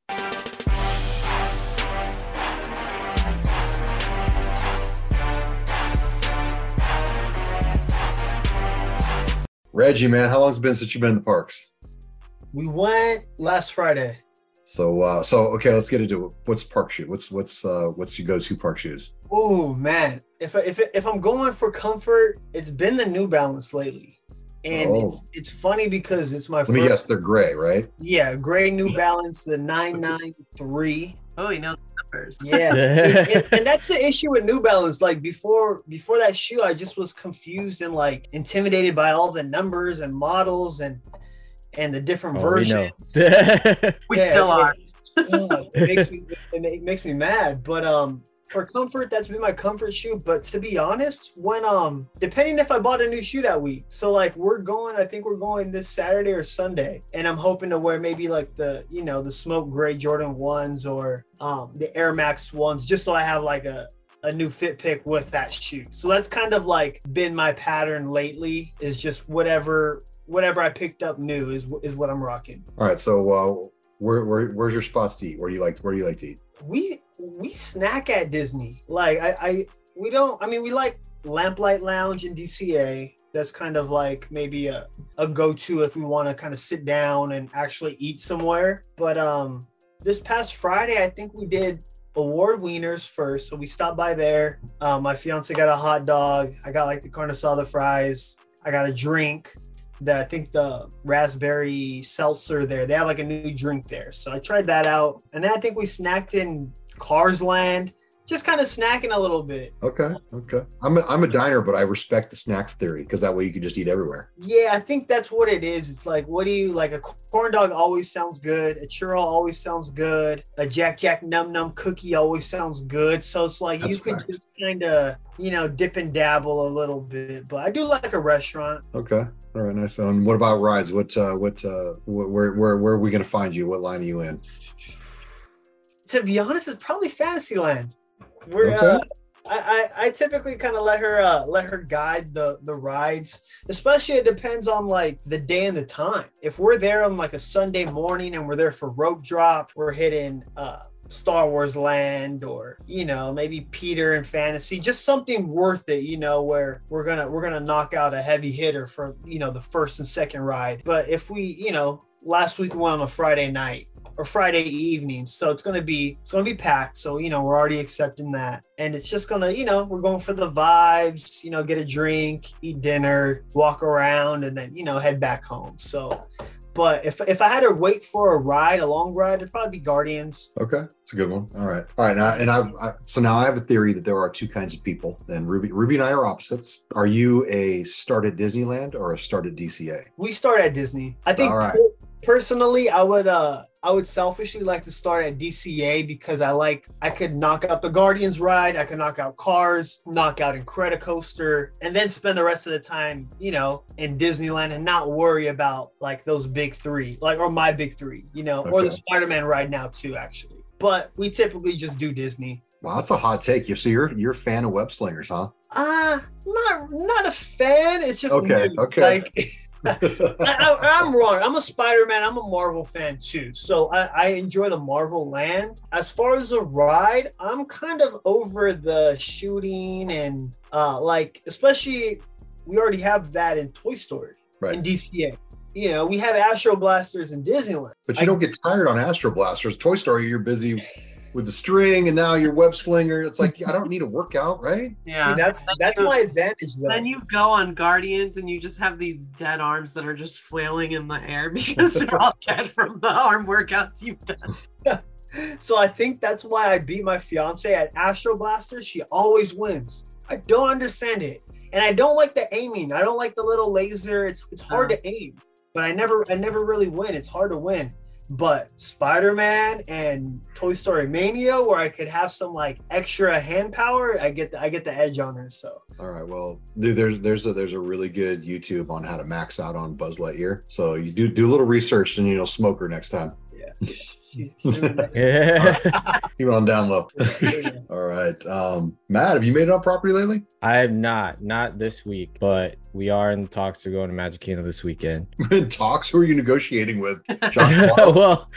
Reggie, man, how long has it been since you've been in the parks? We went last Friday. So, uh, so okay, let's get into it. What's park shoe? What's what's uh, what's your go-to park shoes? Oh man, if I, if if I'm going for comfort, it's been the New Balance lately, and oh. it's, it's funny because it's my. Let first... me guess, they're gray, right? Yeah, gray New Balance, the nine nine three. Oh, you know. Yeah, and, and that's the issue with New Balance. Like before, before that shoe, I just was confused and like intimidated by all the numbers and models, and and the different oh, versions. We, we yeah, still are. It, it, makes me, it makes me mad, but um, for comfort, that's been my comfort shoe. But to be honest, when um, depending if I bought a new shoe that week, so like we're going, I think we're going this Saturday or Sunday, and I'm hoping to wear maybe like the you know the smoke gray Jordan ones or um the Air Max ones, just so I have like a. a new fit pick with that shoe. So that's kind of like been my pattern lately, is just whatever whatever I picked up new is is what I'm rocking. All right, so uh, where, where where's your spots to eat? Where do you like where do you like to eat? We we snack at Disney. Like I, I we don't I mean we like Lamplight Lounge in D C A. That's kind of like maybe a a go-to if we want to kind of sit down and actually eat somewhere. But um this past Friday I think we did Award Wieners first, so we stopped by there. Um, my fiance got a hot dog. I got like the carne asada fries. I got a drink that I think the raspberry seltzer there. They have like a new drink there, so I tried that out. And then I think we snacked in Cars Land, just kind of snacking a little bit. Okay, okay. I'm a, I'm a diner, but I respect the snack theory because that way you can just eat everywhere. Yeah, I think that's what it is. It's like, what do you like? A corn dog always sounds good. A churro always sounds good. A Jack Jack Num Num cookie always sounds good. So it's like that's you could just kind of, you know, dip and dabble a little bit. But I do like a restaurant. Okay, all right, nice. And what about rides? What uh, what uh, where where where are we gonna find you? What line are you in? To be honest, it's probably Fantasyland. We're, okay. uh, I, I I typically kind of let her uh, let her guide the the rides. Especially it depends on like the day and the time. If we're there on like a Sunday morning and we're there for rope drop, we're hitting uh, Star Wars Land or you know maybe Peter and Fantasy, just something worth it. You know where we're gonna we're gonna knock out a heavy hitter for you know the first and second ride. But if we you know last week we went on a Friday night. Or Friday evening, so it's gonna be it's gonna be packed. So you know we're already accepting that, and it's just gonna you know we're going for the vibes. You know, get a drink, eat dinner, walk around, and then you know head back home. So, but if if I had to wait for a ride, a long ride, it'd probably be Guardians. Okay, it's a good one. All right, all right. Now, and I've I, so now I have a theory that there are two kinds of people. And Ruby, Ruby and I are opposites. Are you a start at Disneyland or a start at D C A? We start at Disney. I think. All right. Personally, I would uh I would selfishly like to start at D C A because I like I could knock out the Guardians ride, I could knock out Cars, knock out Incredicoaster, and then spend the rest of the time, you know, in Disneyland and not worry about like those big three, like or my big three, you know, okay. Or the Spider-Man ride now too, actually. But we typically just do Disney. Wow, that's a hot take. You so you're you're a fan of web slingers, huh? Uh not not a fan. It's just okay, new. okay. Like, I, I, I'm wrong. I'm a Spider-Man. I'm a Marvel fan too. So I, I enjoy the Marvel land. As far as a ride, I'm kind of over the shooting and uh, like, especially we already have that in Toy Story, right. In D C A. You know, we have Astro Blasters in Disneyland. But you I, don't get tired on Astro Blasters. Toy Story, you're busy with the string and now you're web slinger. It's like, I don't need a workout, right? Yeah. Dude, that's that's my advantage though. Then you go on Guardians and you just have these dead arms that are just flailing in the air because they're all dead from the arm workouts you've done. So I think that's why I beat my fiance at Astro Blaster. She always wins. I don't understand it. And I don't like the aiming. I don't like the little laser. It's it's hard uh, to aim, but I never I never really win. It's hard to win. But Spider-Man and Toy Story Mania, where I could have some like extra hand power, I get the, I get the edge on her. So all right, well, dude, there's there's a there's a really good YouTube on how to max out on Buzz Lightyear. So you do do a little research and you'll smoke her next time. Yeah. She's yeah. Right. Even on down low. All right. Um, Matt, have you made it up property lately? I have not. Not this week, but we are in talks to go to Magic Kingdom this weekend. In talks? Who are you negotiating with? well,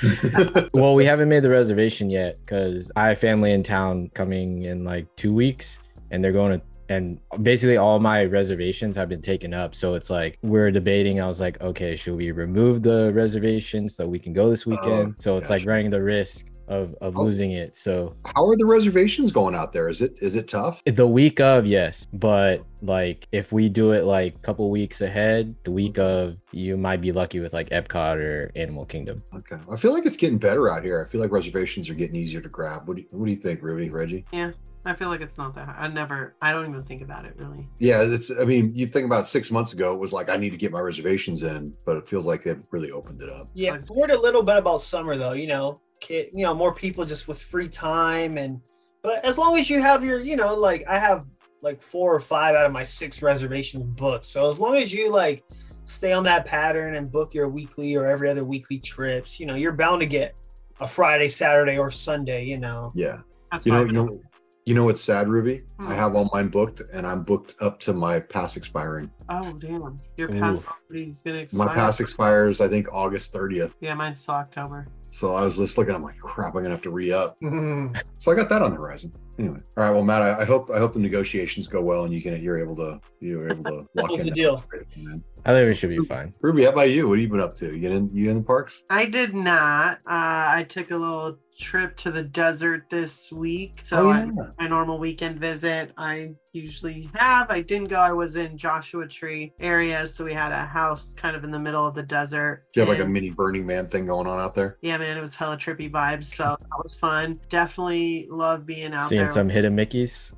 well, we haven't made the reservation yet because I have family in town coming in like two weeks and they're going to and basically all my reservations have been taken up. So it's like, we're debating. I was like, okay, should we remove the reservation so we can go this weekend? Oh, so it's gotcha. Like running the risk of, of oh. losing it. So how are the reservations going out there? Is it is it tough? The week of, yes. But like if we do it like a couple weeks ahead, the week of, you might be lucky with like Epcot or Animal Kingdom. Okay. I feel like it's getting better out here. I feel like reservations are getting easier to grab. What do you, what do you think, Ruby, Reggie? Yeah. I feel like it's not that hard. I never, I don't even think about it really. Yeah, it's, I mean, you think about six months ago, it was like, I need to get my reservations in, but it feels like they've really opened it up. Yeah, I've heard a little bit about summer though, you know, kid, you know, more people just with free time and, but as long as you have your, you know, like I have like four or five out of my six reservations booked. So as long as you like stay on that pattern and book your weekly or every other weekly trips, you know, you're bound to get a Friday, Saturday or Sunday, you know? Yeah. That's you know, you know. You know what's sad, Ruby? Mm. I have all mine booked, and I'm booked up to my pass expiring. Oh, damn. Your pass is going to expire. My pass expires, I think, August thirtieth. Yeah, mine's still October. So I was just looking, I'm like, crap, I'm going to have to re-up. Mm. So I got that on the horizon. Anyway. All right, well, Matt, I, I hope I hope the negotiations go well, and you can, you're able to you're able to lock in the deal. That. I think we should be fine. Ruby, how about you? What have you been up to? You in, you in the parks? I did not. Uh, I took a little trip to the desert this week. So oh, yeah. I, my normal weekend visit I usually have. I didn't go. I was in Joshua Tree area. So we had a house kind of in the middle of the desert. Do you have and, like a mini Burning Man thing going on out there? Yeah, man, it was hella trippy vibes. So that was fun. Definitely love being out Seeing there. Seeing some hidden Mickeys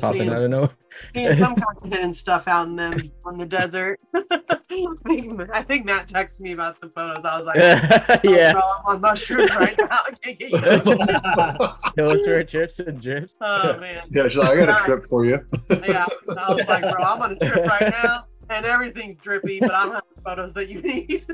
popping Seeing, out of nowhere. Seeing some kind of hidden stuff out in them on the desert. I, think, I think Matt texted me about some photos. I was like, oh, yeah, bro, I'm on mushrooms right now. I can't get those were trips and drips. Oh man. Yeah, she's like, I got a trip for you. Yeah, I was like, bro, I'm on a trip right now. And everything's drippy, but I'm having photos that you need.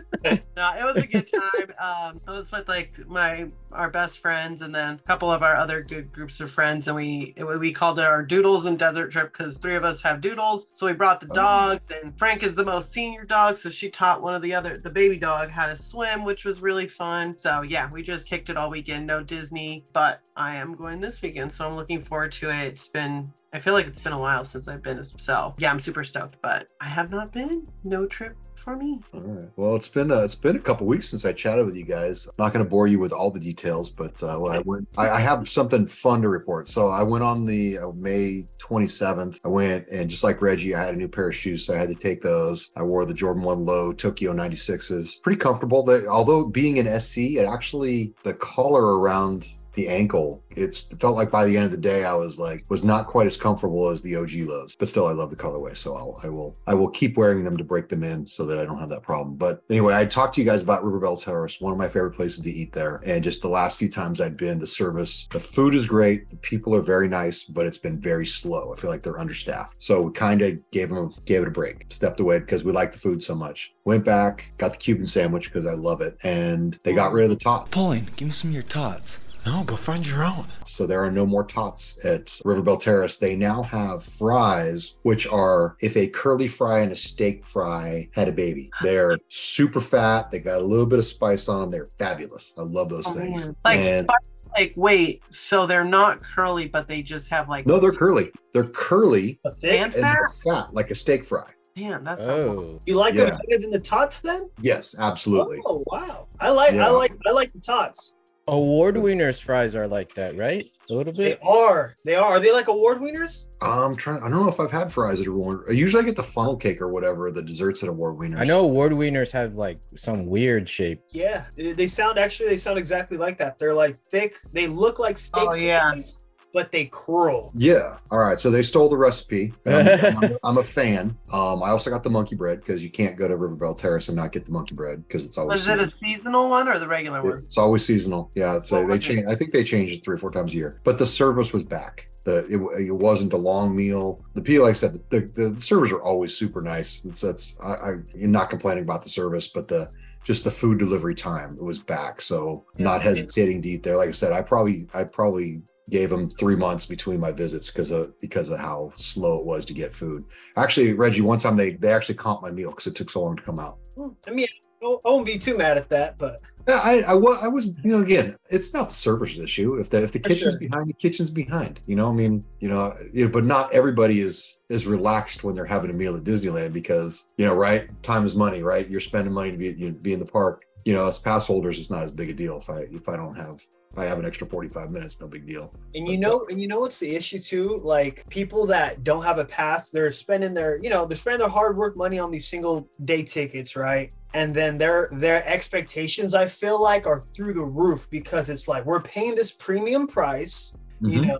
No, it was a good time. Um, I was with like my our best friends and then a couple of our other good groups of friends, and we it, we called it our Doodles and Desert Trip because three of us have doodles. So we brought the dogs, and Frank is the most senior dog, so she taught one of the other the baby dog how to swim, which was really fun. So yeah, we just kicked it all weekend. No Disney, but I am going this weekend, so I'm looking forward to it. It's been I feel like it's been a while since I've been, so yeah, I'm super stoked. But I have. Have not been no trip for me. All right. Well, it's been a, it's been a couple weeks since I chatted with you guys. I'm not going to bore you with all the details, but uh, well, I went. I, I have something fun to report. So I went on the uh, May twenty-seventh. I went and just like Reggie, I had a new pair of shoes, so I had to take those. I wore the Jordan one Low Tokyo ninety-sixes. Pretty comfortable. They, although being in S C, it actually the collar around the ankle, it's it felt like by the end of the day I was like was not quite as comfortable as the O G Lows, but still I love the colorway, so I'll I will I will keep wearing them to break them in so that I don't have that problem. But anyway, I talked to you guys about Riverbell Terrace, one of my favorite places to eat there, and just the last few times I've been, the service, the food is great, the people are very nice, but it's been very slow. I feel like they're understaffed, so we kind of gave them gave it a break, stepped away because we liked the food so much. Went back, got the Cuban sandwich because I love it, and they got rid of the tots. Pauline, give me some of your tots. No, go find your own. So there are no more tots at Riverbell Terrace. They now have fries, which are if a curly fry and a steak fry had a baby. They're super fat. They got a little bit of spice on them. They're fabulous. I love those oh, things. Man. Like and spice, like wait, so they're not curly, but they just have like no, they're curly. They're curly, thick, and, and fat? They're fat, like a steak fry. Damn, that sounds oh. cool. You like yeah. them better than the tots, then? Yes, absolutely. Oh wow, I like, yeah. I like, I like the tots. Award winners fries are like that, right? A little bit. They are. They are. Are they like award winners? I'm trying. I don't know if I've had fries at award. Usually I get the funnel cake or whatever, the desserts at award winners. I know award winners have like some weird shape. Yeah, they sound actually. They sound exactly like that. They're like thick. They look like steak. Oh yeah. Fries. But they curl. Yeah. All right. So they stole the recipe. I'm, I'm, I'm a fan. Um, I also got the monkey bread because you can't go to Riverbell Terrace and not get the monkey bread because it's always. Was it a seasonal one or the regular one? It's always seasonal. Yeah. So they change. I think they changed it three or four times a year. But the service was back. The it, it wasn't a long meal. The people, like I said, the, the, the servers are always super nice. It's that's I, I, I'm not complaining about the service, but the. Just the food delivery time, it was back. So not hesitating to eat there. Like I said, I probably I probably gave them three months between my visits because of because of how slow it was to get food. Actually, Reggie, one time they they actually comped my meal because it took so long to come out. I mean, I won't be too mad at that, but. Yeah, I, I, I was, you know, again, it's not the service issue. If the if the kitchen's sure. behind, the kitchen's behind. You know, I mean, you know, you know, but not everybody is is relaxed when they're having a meal at Disneyland because, you know, right? Time is money, right? You're spending money to be, you know, be in the park. you know, as pass holders, it's not as big a deal. If I if I don't have if I have an extra forty-five minutes, no big deal. And you but, know, and you know what's the issue too? Like people that don't have a pass, they're spending their, you know, they're spending their hard work money on these single day tickets, right? And then their their expectations, I feel like, are through the roof because it's like we're paying this premium price, mm-hmm. you know,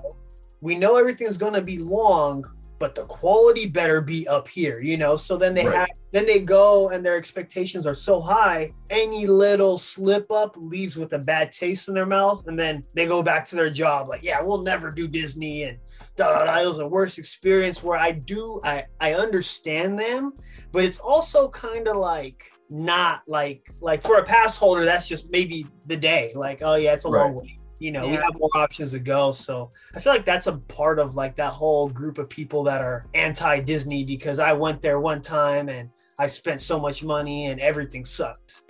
we know everything's gonna be long, but the quality better be up here, you know? So then they right. have, then they go and their expectations are so high, any little slip up leaves with a bad taste in their mouth. And then they go back to their job. Like, yeah, we'll never do Disney. And da, da, da, it was the worst experience where I do, I, I understand them, but it's also kind of like, not like, like for a pass holder, that's just maybe the day. Like, oh yeah, it's a right. long way. You know, yeah. we have more options to go. So I feel like that's a part of like that whole group of people that are anti-Disney, because I went there one time and I spent so much money and everything sucked.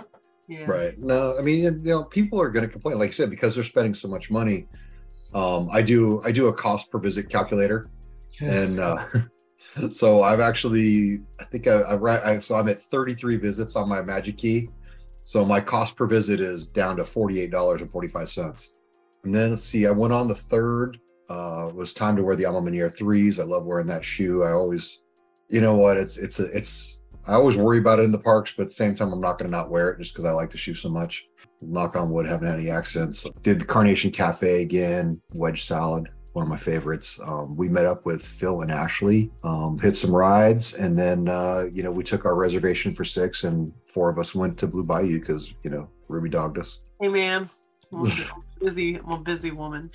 Yeah. Right. No, I mean, you know, people are going to complain, like you said, because they're spending so much money. Um, I do, I do a cost per visit calculator. And uh, so I've actually, I think I, I, I, so I'm at thirty-three visits on my Magic Key. So my cost per visit is down to forty-eight dollars and forty-five cents. And then let's see, I went on the third, uh, it was time to wear the Alma Manier threes. I love wearing that shoe. I always, you know what, it's, it's, it's, I always worry about it in the parks, but at the same time, I'm not going to not wear it just because I like the shoe so much. Knock on wood, haven't had any accidents. Did the Carnation Cafe again, wedge salad, one of my favorites. Um, we met up with Phil and Ashley, um, hit some rides. And then, uh, you know, we took our reservation for six and four of us went to Blue Bayou because, you know, Ruby dogged us. Hey, man. I'm busy. I'm a busy woman.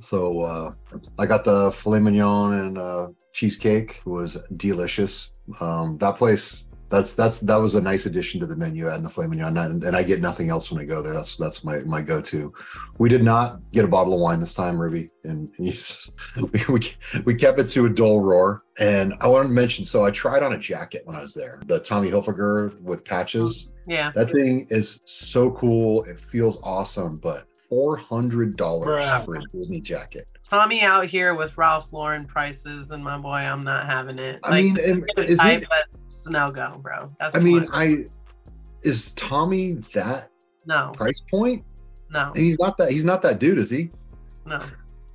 So uh, I got the filet mignon and uh, cheesecake. It was delicious. Um, that place, that's that's that was a nice addition to the menu, and the filet mignon. And, and I get nothing else when I go there. That's that's my my go-to. We did not get a bottle of wine this time, Ruby, and, and just, we, we we kept it to a dull roar. And I wanted to mention, so I tried on a jacket when I was there, the Tommy Hilfiger with patches. Yeah, that thing is so cool. It feels awesome, but four hundred dollars for a Disney jacket. Tommy out here with Ralph Lauren prices, and my boy, I'm not having it. I like, mean, it, is I, it, it's no go, bro. That's I mean, I is Tommy that no price point? No, and he's not that. He's not that dude, is he? No,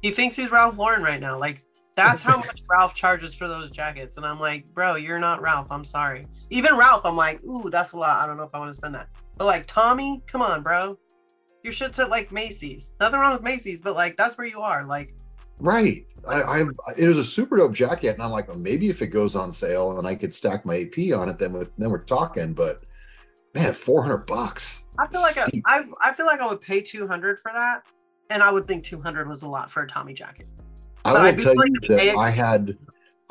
he thinks he's Ralph Lauren right now. Like that's how much Ralph charges for those jackets, and I'm like, bro, you're not Ralph. I'm sorry. Even Ralph, I'm like, ooh, that's a lot. I don't know if I want to spend that. But like Tommy, come on, bro. Your shit's at like Macy's. Nothing wrong with Macy's, but like that's where you are. Like, right. I, I it was a super dope jacket, and I'm like, well, maybe if it goes on sale and I could stack my A P on it, then we, then we're talking. But man, four hundred bucks. I feel like I, I I feel like I would pay two hundred for that, and I would think two hundred was a lot for a Tommy jacket. I but will I tell you like that I had.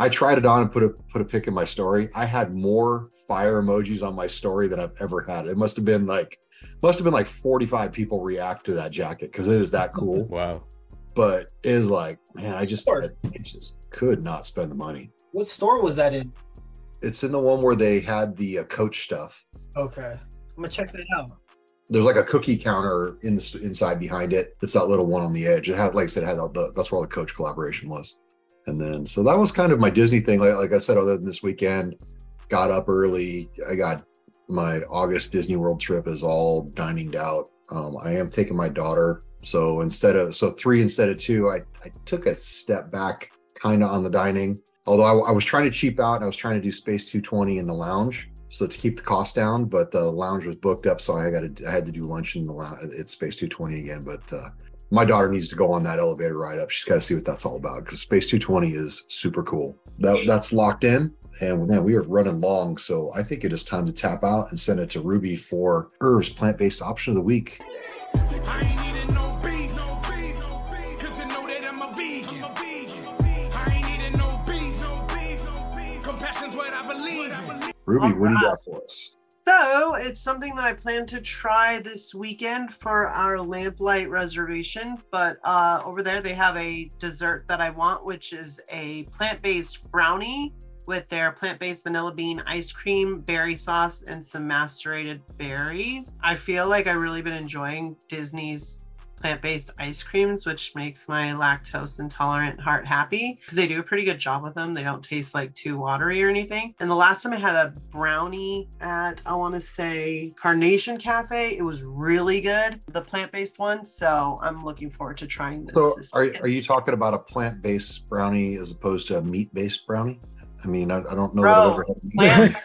I tried it on and put a put a pic in my story. I had more fire emojis on my story than I've ever had. It must have been like, must have been like forty-five people react to that jacket because it is that cool. Wow! But it is like, man, I just I just could not spend the money. What store was that in? It's in the one where they had the uh, Coach stuff. Okay, I'm gonna check that out. There's like a cookie counter in the inside behind it. It's that little one on the edge. It had, like I said, it had all the, that's where all the Coach collaboration was. And then, so that was kind of my Disney thing. Like, like I said, other than this weekend, got up early. I got my August Disney World trip is all dining out. Um, I am taking my daughter. So instead of, so three instead of two, I, I took a step back kind of on the dining. Although I, I was trying to cheap out and I was trying to do space two twenty in the lounge. So to keep the cost down, but the lounge was booked up. So I got to, I had to do lunch in the lounge. It's space two twenty again, but, uh, my daughter needs to go on that elevator ride up. She's got to see what that's all about because Space two twenty is super cool. That, that's locked in. And man, we are running long. So I think it is time to tap out and send it to Ruby for Irv's plant-based option of the week. I ain't needing no beef, no beef, no beef, because you know that I'm a vegan. I'm a vegan. I ain't needing no beef, no beef, no beef. Compassion's what I believe in. Ruby, what do you got for us? So it's something that I plan to try this weekend for our Lamplight reservation, but uh, over there they have a dessert that I want, which is a plant-based brownie with their plant-based vanilla bean ice cream, berry sauce, and some macerated berries. I feel like I've really been enjoying Disney's plant-based ice creams, which makes my lactose intolerant heart happy because they do a pretty good job with them. They don't taste like too watery or anything. And the last time I had a brownie at, I want to say Carnation Cafe, it was really good, the plant-based one. So I'm looking forward to trying this. So this are, are you talking about a plant-based brownie as opposed to a meat-based brownie? I mean, I, I don't know. Bro, that overhead.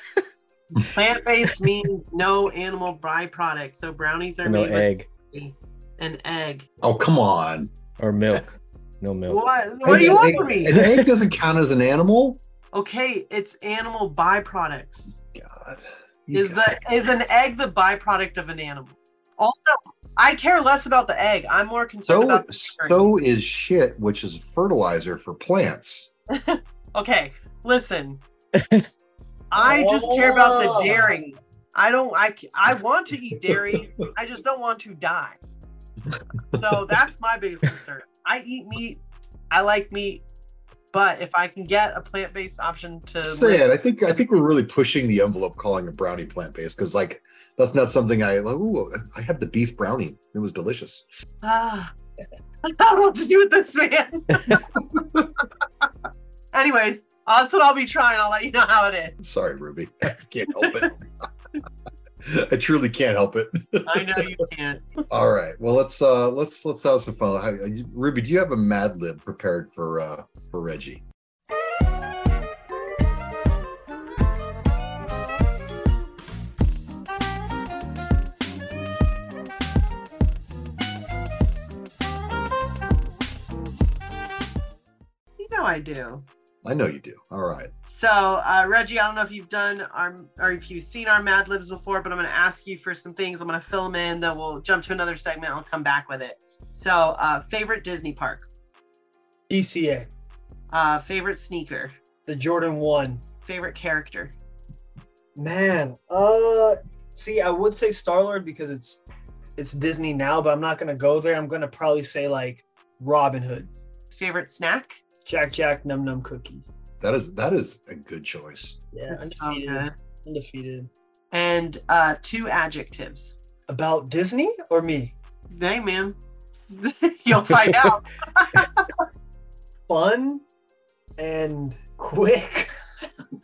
Plant-based means no animal byproduct. So brownies are no made egg. With an egg. Oh, come on. Or milk. No milk. What, what do you want from me? An egg doesn't count as an animal? Okay, it's animal byproducts. God. Is the is an egg the byproduct of an animal? Also, I care less about the egg. I'm more concerned so, about the egg. So is shit, which is fertilizer for plants. Okay, listen. I just oh. care about the dairy. I don't, I, I want to eat dairy. I just don't want to die. So that's my biggest concern. I eat meat. I like meat. But if I can get a plant-based option to say it, I think, I think we're really pushing the envelope calling a brownie plant-based. Cause like, that's not something I, like, ooh, I had the beef brownie. It was delicious. Ah, I don't know what to do with this, man. Anyways. That's what I'll be trying. I'll let you know how it is. Sorry, Ruby. I can't help it. I truly can't help it. I know you can't. All right. Well, let's uh, let's let's have some fun. Ruby, do you have a Mad Lib prepared for uh, for Reggie? You know I do. I know you do. All right. So, uh, Reggie, I don't know if you've done our, or if you've seen our Mad Libs before, but I'm going to ask you for some things. I'm going to fill them in, then we'll jump to another segment. I'll come back with it. So, uh, favorite Disney park? D C A. Uh, favorite sneaker? The Jordan one. Favorite character? Man, uh, see, I would say Star-Lord because it's, it's Disney now, but I'm not going to go there. I'm going to probably say like Robin Hood. Favorite snack? Jack Jack Num Num Cookie. That is that is a good choice. Yeah, undefeated. Okay. Undefeated. And uh, two adjectives. About Disney or me? Dang, man. You'll find out. Fun and quick.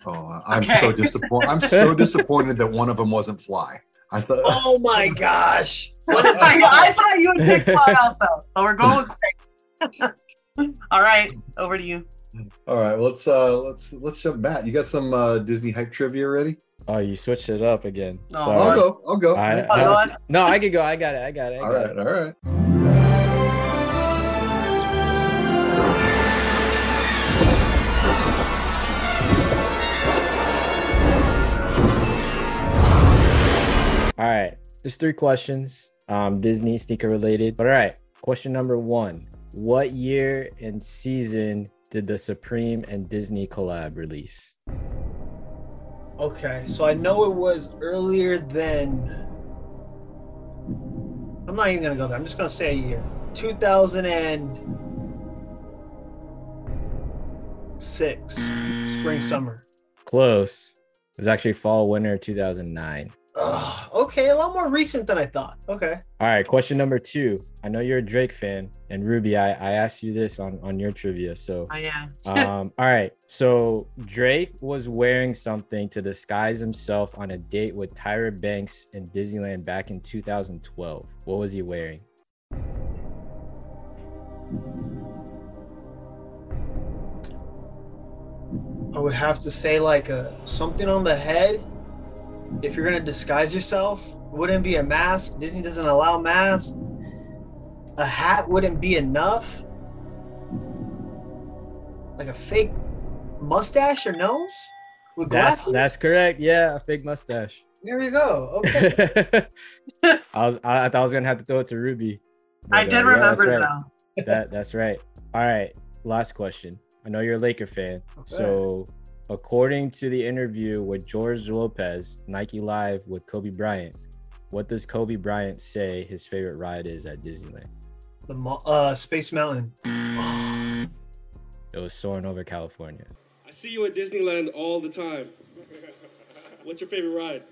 Oh, I'm okay. so disappointed. I'm so disappointed that one of them wasn't Fly. I thought. Oh my gosh. What is I, I thought you would pick Fly also. But we're going quick. All right, over to you. All right, well, let's uh, let's let's jump back. You got some uh, Disney hype trivia ready? Oh, you switched it up again. No. Sorry. I'll go. I'll go. I, I, I, no, I could go. I got it. I got it. I all got right. It. All right. All right. There's three questions. Um, Disney sneaker related. But all right. Question number one. What year and season did the Supreme and Disney collab release? Okay, so I know it was earlier than... I'm not even going to go there. I'm just going to say a year. two thousand six. Spring, summer. Close. It was actually fall, winter, two thousand nine. Ugh, okay, a lot more recent than I thought. Okay. All right, question number two. I know you're a Drake fan, and Ruby, I, I asked you this on, on your trivia. So I am. um, all right, so Drake was wearing something to disguise himself on a date with Tyra Banks in Disneyland back in two thousand twelve. What was he wearing? I would have to say like a something on the head. If you're gonna disguise yourself, wouldn't be a mask. Disney doesn't allow masks. A hat wouldn't be enough. Like a fake mustache or nose with glasses. That's, that's correct. Yeah, a fake mustache. There you go. Okay. I was, I, I thought I was gonna have to throw it to Ruby. But, I did uh, yeah, remember that's right. though. That that's right. All right. Last question. I know you're a Laker fan, okay. So. According to the interview with George Lopez, Nike Live with Kobe Bryant, what does Kobe Bryant say his favorite ride is at Disneyland? The uh, Space Mountain. It was soaring over California. I see you at Disneyland all the time. What's your favorite ride?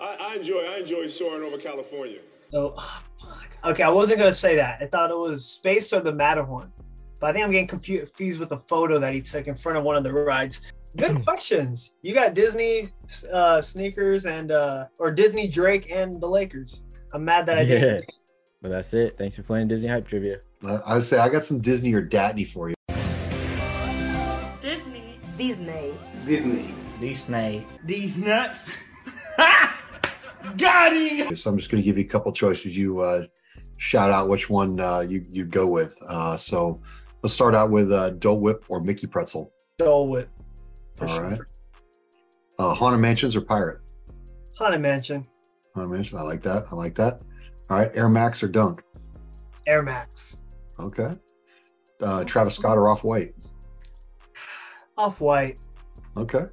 I, I enjoy I enjoy soaring over California. Oh, oh fuck. Okay, I wasn't going to say that. I thought it was Space or the Matterhorn. But I think I'm getting confused with the photo that he took in front of one of the rides. Good questions. You got Disney uh, sneakers and uh, or Disney Drake and the Lakers. I'm mad that I yeah. didn't. But that's it. Thanks for playing Disney Hype Trivia. I would say I got some Disney or Datney for you. Disney. Disney. Disney. Disney. Disney. Got it. So I'm just going to give you a couple choices. You uh, shout out which one uh, you, you go with. Uh, so let's start out with uh, Dole Whip or Mickey Pretzel. Dole Whip. All sure. right. Uh, Haunted Mansions or Pirate? Haunted Mansion. Haunted Mansion. I like that. I like that. All right. Air Max or Dunk? Air Max. Okay. Uh, Travis Scott or Off-White? Off-White. Okay.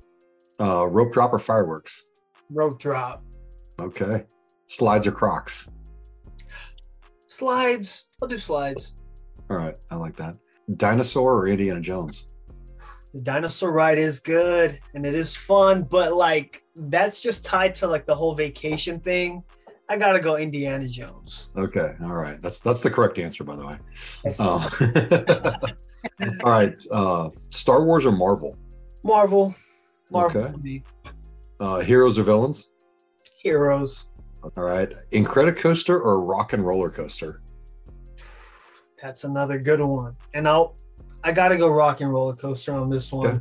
Uh, rope drop or fireworks? Rope drop. Okay. Slides or Crocs? Slides. I'll do slides. All right. I like that. Dinosaur or Indiana Jones? The dinosaur ride is good and it is fun, but like that's just tied to like the whole vacation thing. I gotta go Indiana Jones. Okay, all right, that's that's the correct answer, by the way. Um, all right, uh, Star Wars or Marvel? Marvel, Marvel. Okay. For me. Uh, heroes or villains? Heroes. All right, Incredicoaster or Rock and Roller Coaster? That's another good one, and I'll. I got to go Rock and Roller Coaster on this one. Okay.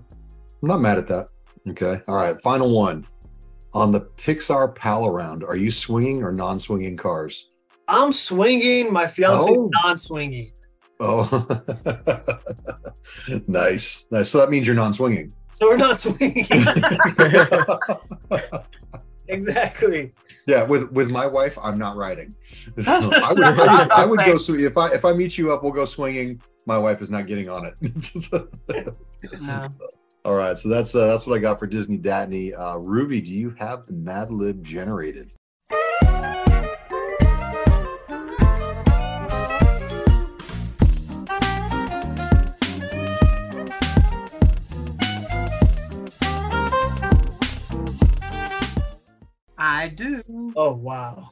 I'm not mad at that. Okay. All right. Final one. On the Pixar Pal Around, are you swinging or non-swinging cars? I'm swinging. My fiance oh. non-swinging. Oh. Nice. Nice. So that means you're non-swinging. So we're not swinging. Exactly. Yeah, with with my wife, I'm not riding. So I would, I would, I would go swing. If I if I meet you up, we'll go swinging. My wife is not getting on it. No. All right, so that's uh, that's what I got for Disney Datney. Uh, Ruby, do you have the Mad Lib generated? I do. Oh, wow.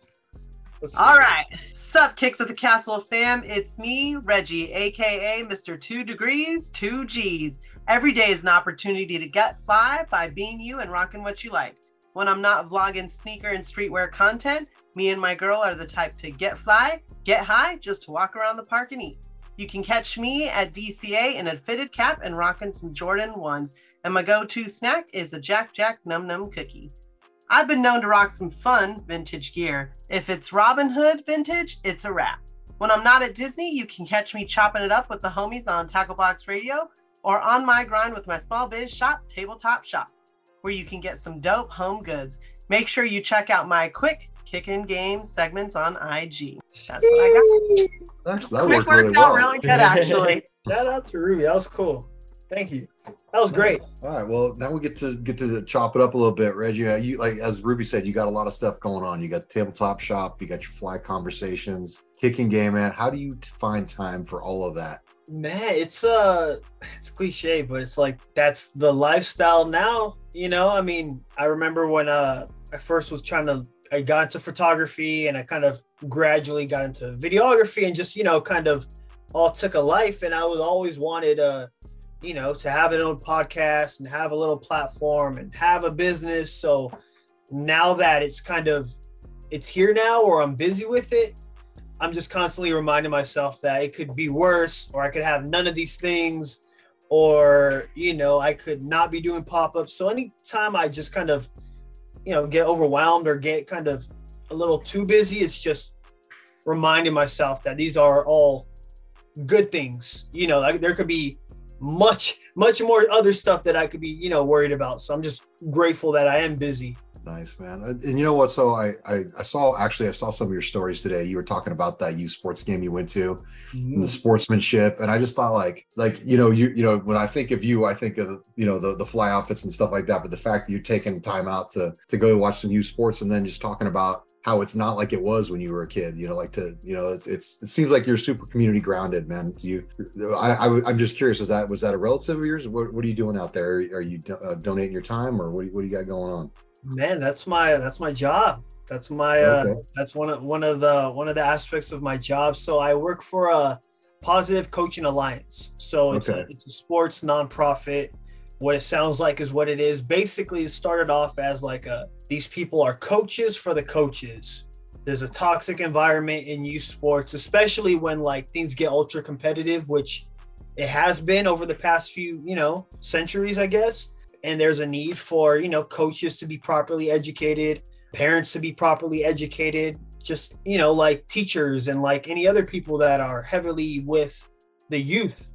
All right. Sup, Kicks of the Castle fam. It's me, Reggie, a k a. Mister Two Degrees, two Gs. Every day is an opportunity to get by by being you and rocking what you like. When I'm not vlogging sneaker and streetwear content, me and my girl are the type to get fly, get high, just to walk around the park and eat. You can catch me at D C A in a fitted cap and rocking some Jordan ones. And my go-to snack is a Jack Jack Num Num cookie. I've been known to rock some fun vintage gear. If it's Robin Hood vintage, it's a wrap. When I'm not at Disney, you can catch me chopping it up with the homies on Tackle Box Radio or on my grind with my small biz shop, Table Top Shop, where you can get some dope home goods. Make sure you check out my quick kick-in game segments on I G. That's what I got. That's, that quick worked really well. Really good, actually. Shout out to Ruby. That was cool. Thank you. That was great. All right. Well, now we get to get to chop it up a little bit, Reggie. You like as Ruby said, you got a lot of stuff going on. You got the Tabletop Shop. You got your fly conversations, kicking game, man. How do you find time for all of that? Man, it's uh, it's cliche, but it's like that's the lifestyle now. You know, I mean, I remember when uh, I first was trying to, I got into photography, and I kind of gradually got into videography, and just you know, kind of all took a life, and I was always wanted uh. you know, to have an own podcast and have a little platform and have a business. So now that it's kind of, it's here now or I'm busy with it, I'm just constantly reminding myself that it could be worse or I could have none of these things or, you know, I could not be doing pop-ups. So anytime I just kind of, you know, get overwhelmed or get kind of a little too busy, it's just reminding myself that these are all good things. You know, like there could be much much more other stuff that I could be you know worried about, so I'm just grateful that I am busy. Nice, man. And you know what, so I I, I saw actually I saw some of your stories today. You were talking about that youth sports game you went to mm-hmm. and the sportsmanship, and I just thought like like you know you you know when I think of you, I think of you know the the fly outfits and stuff like that, but the fact that you're taking time out to to go watch some youth sports and then just talking about how it's not like it was when you were a kid, you know, like to, you know, it's, it's, it seems like you're super community grounded, man. You, I, I I'm just curious, is that, was that a relative of yours? What, what are you doing out there? Are you do, uh, donating your time or what do you, what do you got going on? Man, that's my, that's my job. That's my uh, okay. that's one of one of the one of the aspects of my job. So I work for a Positive Coaching Alliance. So it's, okay. a, it's a sports nonprofit. What it sounds like is what it is. Basically, it started off as like a these people are coaches for the coaches. There's a toxic environment in youth sports, especially when like things get ultra competitive, which it has been over the past few, you know, centuries, I guess. And there's a need for, you know, coaches to be properly educated, parents to be properly educated, just, you know, like teachers and like any other people that are heavily with the youth.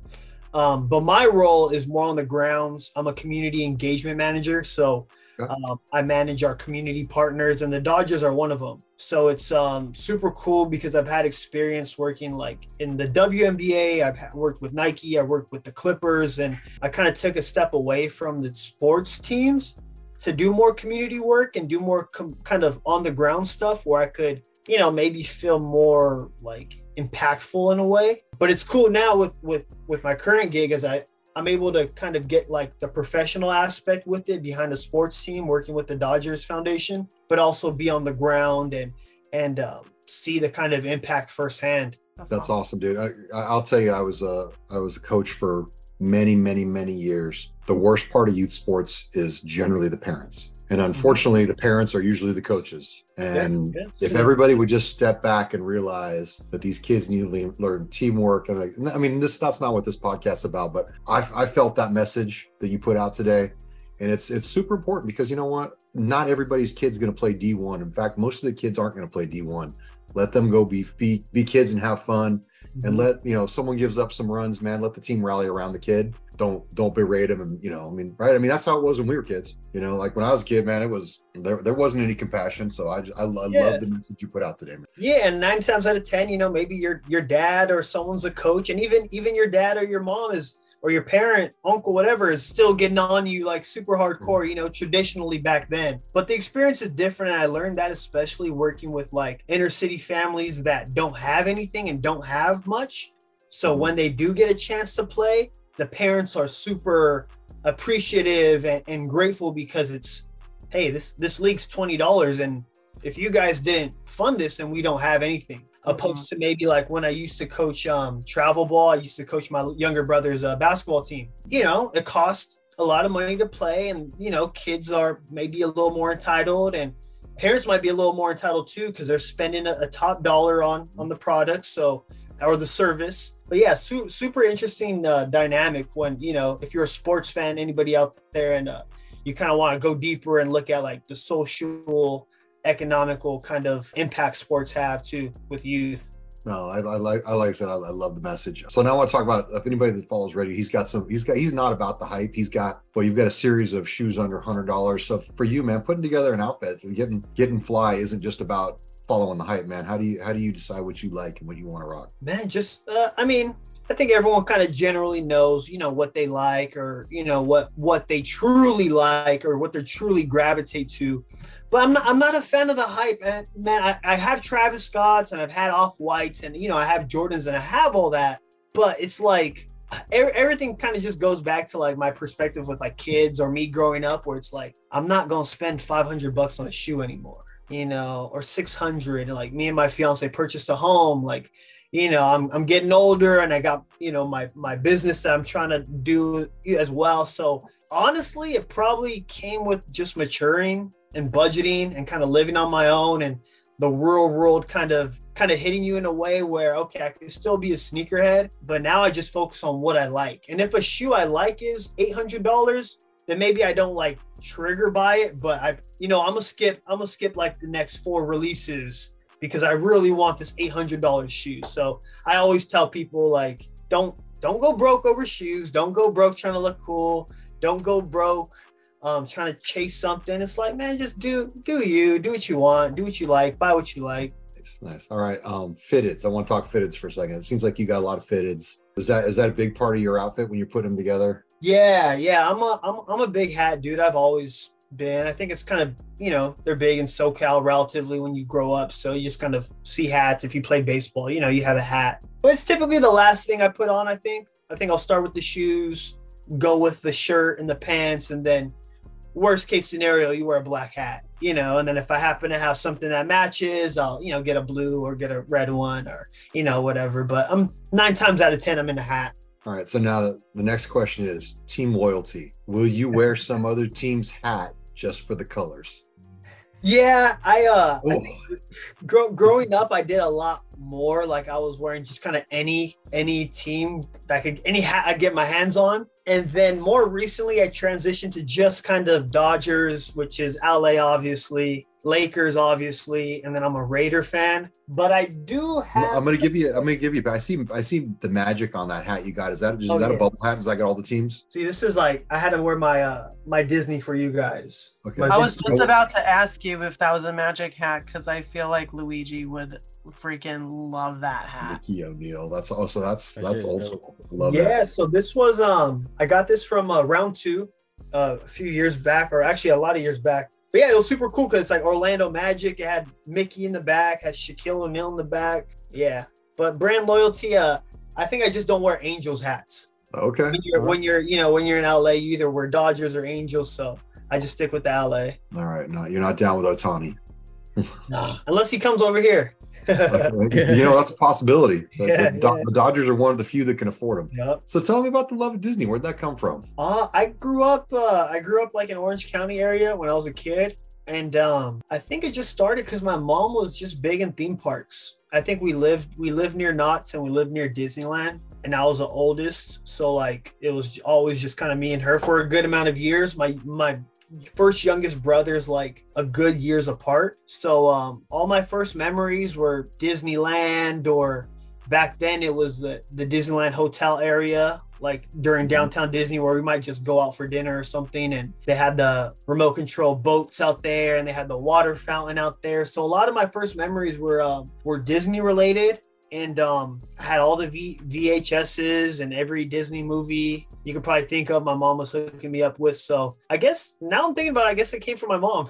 Um, but my role is more on the grounds. I'm a community engagement manager. So um, I manage our community partners, and the Dodgers are one of them. So it's um, super cool because I've had experience working like in the W N B A. I've worked with Nike. I worked with the Clippers, and I kind of took a step away from the sports teams to do more community work and do more com- kind of on the ground stuff where I could, you know, maybe feel more like impactful in a way. But it's cool now with with with my current gig as I I'm able to kind of get like the professional aspect with it behind a sports team, working with the Dodgers Foundation, but also be on the ground and and uh, see the kind of impact firsthand. That's, That's awesome. awesome, dude. I, I'll tell you, I was a I was a coach for many, many, many years. The worst part of youth sports is generally the parents. And unfortunately, the parents are usually the coaches. And yeah, yeah. if everybody would just step back and realize that these kids need to learn teamwork. And like, I mean, this that's not what this podcast is about, but I, I felt that message that you put out today. And it's it's super important because you know what? Not everybody's kid's going to play D one. In fact, most of the kids aren't going to play D one. Let them go be, be, be kids and have fun. Mm-hmm. And let, you know, someone gives up some runs, man, let the team rally around the kid. Don't, don't berate him. And, you know, I mean, right. I mean, that's how it was when we were kids, you know, like when I was a kid, man, it was, there, there wasn't any compassion. So I, just, I, I yeah. love the message you put out today, man. Yeah. And nine times out of ten, you know, maybe your, your dad or someone's a coach, and even, even your dad or your mom is, or your parent, uncle, whatever, is still getting on you like super hardcore, mm-hmm. you know, traditionally back then. But the experience is different. And I learned that, especially working with like inner city families that don't have anything and don't have much. So mm-hmm. when they do get a chance to play, the parents are super appreciative and, and grateful because it's, hey, this, this league's twenty dollars. And if you guys didn't fund this, then we don't have anything. Opposed to maybe like when I used to coach um, travel ball, I used to coach my younger brother's uh, basketball team. You know, it costs a lot of money to play, and, you know, kids are maybe a little more entitled, and parents might be a little more entitled too because they're spending a, a top dollar on on the product, so, or the service. But yeah, su- super interesting uh, dynamic when, you know, if you're a sports fan, anybody out there, and uh, you kind of want to go deeper and look at like the social, economical kind of impact sports have too with youth. No, I, I like I like that. I, I love the message. So now I want to talk about, if anybody that follows Reggie, he's got some. He's got. He's not about the hype. He's got. Well, you've got a series of shoes under one hundred dollars. So for you, man, putting together an outfit and getting getting fly isn't just about following the hype, man. How do you how do you decide what you like and what you want to rock? Man, just uh, I mean, I think everyone kind of generally knows, you know, what they like, or, you know, what, what they truly like, or what they truly gravitate to. But I'm not, I'm not a fan of the hype, man. man I, I have Travis Scott's, and I've had Off-Whites, and, you know, I have Jordans, and I have all that, but it's like er- everything kind of just goes back to like my perspective with like kids or me growing up, where it's like, I'm not going to spend five hundred bucks on a shoe anymore, you know, or six hundred. Like me and my fiance purchased a home, like, you know, I'm I'm getting older, and I got, you know, my, my business that I'm trying to do as well. So honestly, it probably came with just maturing and budgeting and kind of living on my own, and the real world kind of kind of hitting you in a way where, okay, I can still be a sneakerhead, but now I just focus on what I like. And if a shoe I like is eight hundred dollars, then maybe I don't like trigger buy it, but I, you know, I'm gonna skip, I'm gonna skip like the next four releases, because I really want this eight hundred dollars shoe. So I always tell people, like, don't don't go broke over shoes. Don't go broke trying to look cool. Don't go broke um, trying to chase something. It's like, man, just do do you, do what you want, do what you like, buy what you like. Nice, nice. All right, um, fitteds. I want to talk fitteds for a second. It seems like you got a lot of fitteds. Is that is that a big part of your outfit when you put them together? Yeah, yeah. I'm a I'm I'm a big hat dude. I've always been. I think it's kind of, you know, they're big in SoCal relatively when you grow up, so you just kind of see hats. If you play baseball, you know, you have a hat, but it's typically the last thing I put on. I think I think I'll start with the shoes, go with the shirt and the pants, and then worst case scenario, you wear a black hat. you know, and then if I happen to have something that matches, I'll, you know, get a blue or get a red one or, you know, whatever. But I'm nine times out of ten, I'm in a hat. All right. So now the, the next question is team loyalty. Will you wear some other team's hat just for the colors? Yeah, I, uh, I think gro- growing up, I did a lot more. Like I was wearing just kind of any, any team that could, any hat I'd get my hands on. And then more recently, I transitioned to just kind of Dodgers, which is L A, obviously, Lakers, obviously, and then I'm a Raider fan. But I do have. I'm gonna give you. I'm gonna give you. But I see. I see the magic on that hat you got. Is that is oh, that yeah. a bubble hat? Is that got all the teams? See, this is like I had to wear my uh my Disney for you guys. Okay. My I was Disney. just about to ask you if that was a magic hat because I feel like Luigi would freaking love that hat. Shaquille O'Neal. That's also that's that's old school. Love it. Yeah. That. So this was um I got this from uh, round two, uh, a few years back, or actually a lot of years back. But yeah, it was super cool because it's like Orlando Magic. It had Mickey in the back, had Shaquille O'Neal in the back. Yeah. But brand loyalty, uh, I think I just don't wear Angels hats. Okay. When you're, right. when you're you know, when you're in L A, you either wear Dodgers or Angels. So I just stick with the L A. All right. No, you're not down with Ohtani. Nah. Unless he comes over here. You know, that's a possibility. The, yeah, the, yeah. the Dodgers are one of the few that can afford them. Yep. So tell me about the love of Disney. Where'd that come from? Uh, I grew up, uh, I grew up like in Orange County area when I was a kid. And um, I think it just started because my mom was just big in theme parks. I think we lived, we lived near Knott's and we lived near Disneyland. And I was the oldest. So like, it was always just kind of me and her for a good amount of years. My, my, first youngest brother's like a good years apart. So um, all my first memories were Disneyland, or back then it was the, the Disneyland hotel area, like during Downtown Disney, where we might just go out for dinner or something. And they had the remote control boats out there and they had the water fountain out there. So a lot of my first memories were, um, were Disney related. And um, I had all the v- VHSs and every Disney movie you could probably think of. My mom was hooking me up with. So I guess now I'm thinking about it, I guess it came from my mom.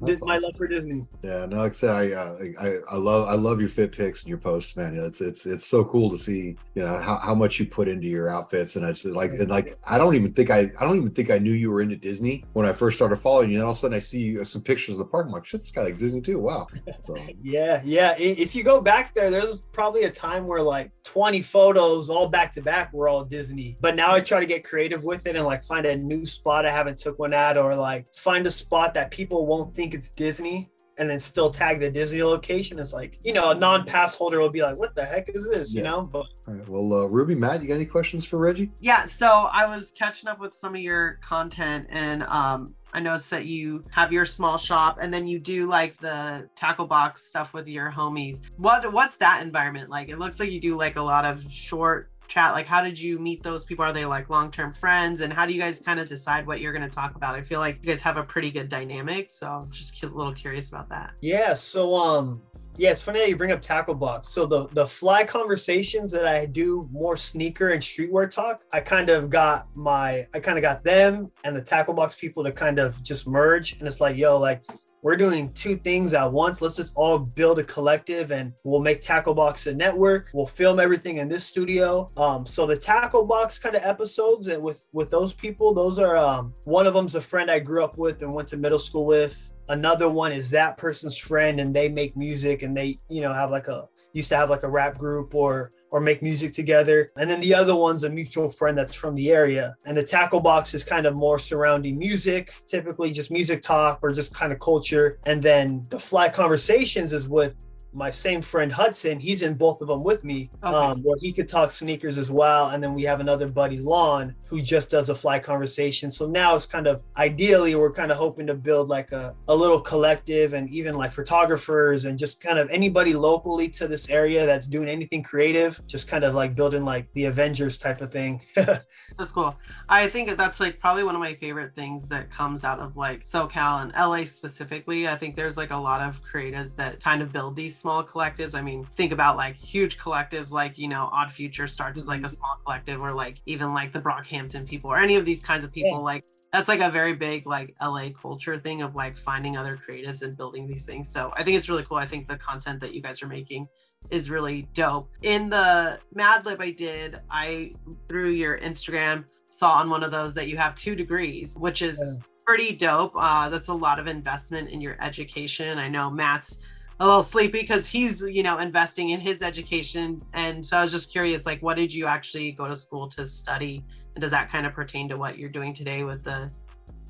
That's my awesome. love for Disney. Yeah, no, like I said, uh, I I love I love your fit pics and your posts, man. You know, it's it's it's so cool to see, you know, how, how much you put into your outfits. And I said, like, and like, I don't even think I I don't even think I knew you were into Disney when I first started following you. And all of a sudden, I see you, some pictures of the park. I'm like, shit, this guy likes Disney too. Wow. So. yeah, yeah. If you go back there, there's probably a time where like twenty photos all back to back were all Disney. But now I try to get creative with it and like find a new spot I haven't took one at, or like find a spot that people won't think it's Disney and then still tag the Disney location. It's like, you know, a non-pass holder will be like, what the heck is this? Yeah. You know, but all right, well, uh, Ruby, Matt, you got any questions for Reggie? Yeah. So I was catching up with some of your content, and um, I noticed that you have your small shop and then you do like the tackle box stuff with your homies. What, what's that environment like? It looks like you do like a lot of short chat. Like, how did you meet those people? Are they like long-term friends, and how do you guys kind of decide what you're going to talk about? I feel like you guys have a pretty good dynamic, so I'm just a little curious about that. Yeah, so um yeah, it's funny that you bring up Tackle Box. So the the fly conversations that I do, more sneaker and streetwear talk, I kind of got my I kind of got them and the Tackle Box people to kind of just merge, and it's like, yo, like, we're doing two things at once. Let's just all build a collective and we'll make Tackle Box a network. We'll film everything in this studio. Um, so the Tackle Box kind of episodes and with, with those people, those are, um, one of them's a friend I grew up with and went to middle school with. Another one is that person's friend, and they make music, and they, you know, have like a, used to have like a rap group or or make music together. And then the other one's a mutual friend that's from the area. And the Tackle Box is kind of more surrounding music, typically just music talk or just kind of culture. And then the Fly Conversations is with my same friend Hudson. He's in both of them with me. Okay. Um, where he could talk sneakers as well. And then we have another buddy, Lon, who just does a Fly Conversation. So now it's kind of, ideally, we're kind of hoping to build like a, a little collective, and even like photographers and just kind of anybody locally to this area that's doing anything creative, just kind of like building like the Avengers type of thing. That's cool. I think that's like probably one of my favorite things that comes out of like SoCal and L A specifically. I think there's like a lot of creatives that kind of build these small collectives. I mean, think about like huge collectives, like, you know, Odd Future starts as like a small collective, or like even like the Brockhampton people, or any of these kinds of people. Yeah. Like, that's like a very big like L A culture thing of like finding other creatives and building these things. So I think it's really cool. I think the content that you guys are making is really dope. In the Mad Lib I did, I, through your Instagram, saw on one of those that you have two degrees, which is... Yeah. pretty dope. Uh, that's a lot of investment in your education. I know Matt's a little sleepy because he's, you know, investing in his education. And so I was just curious, like, what did you actually go to school to study? And does that kind of pertain to what you're doing today with the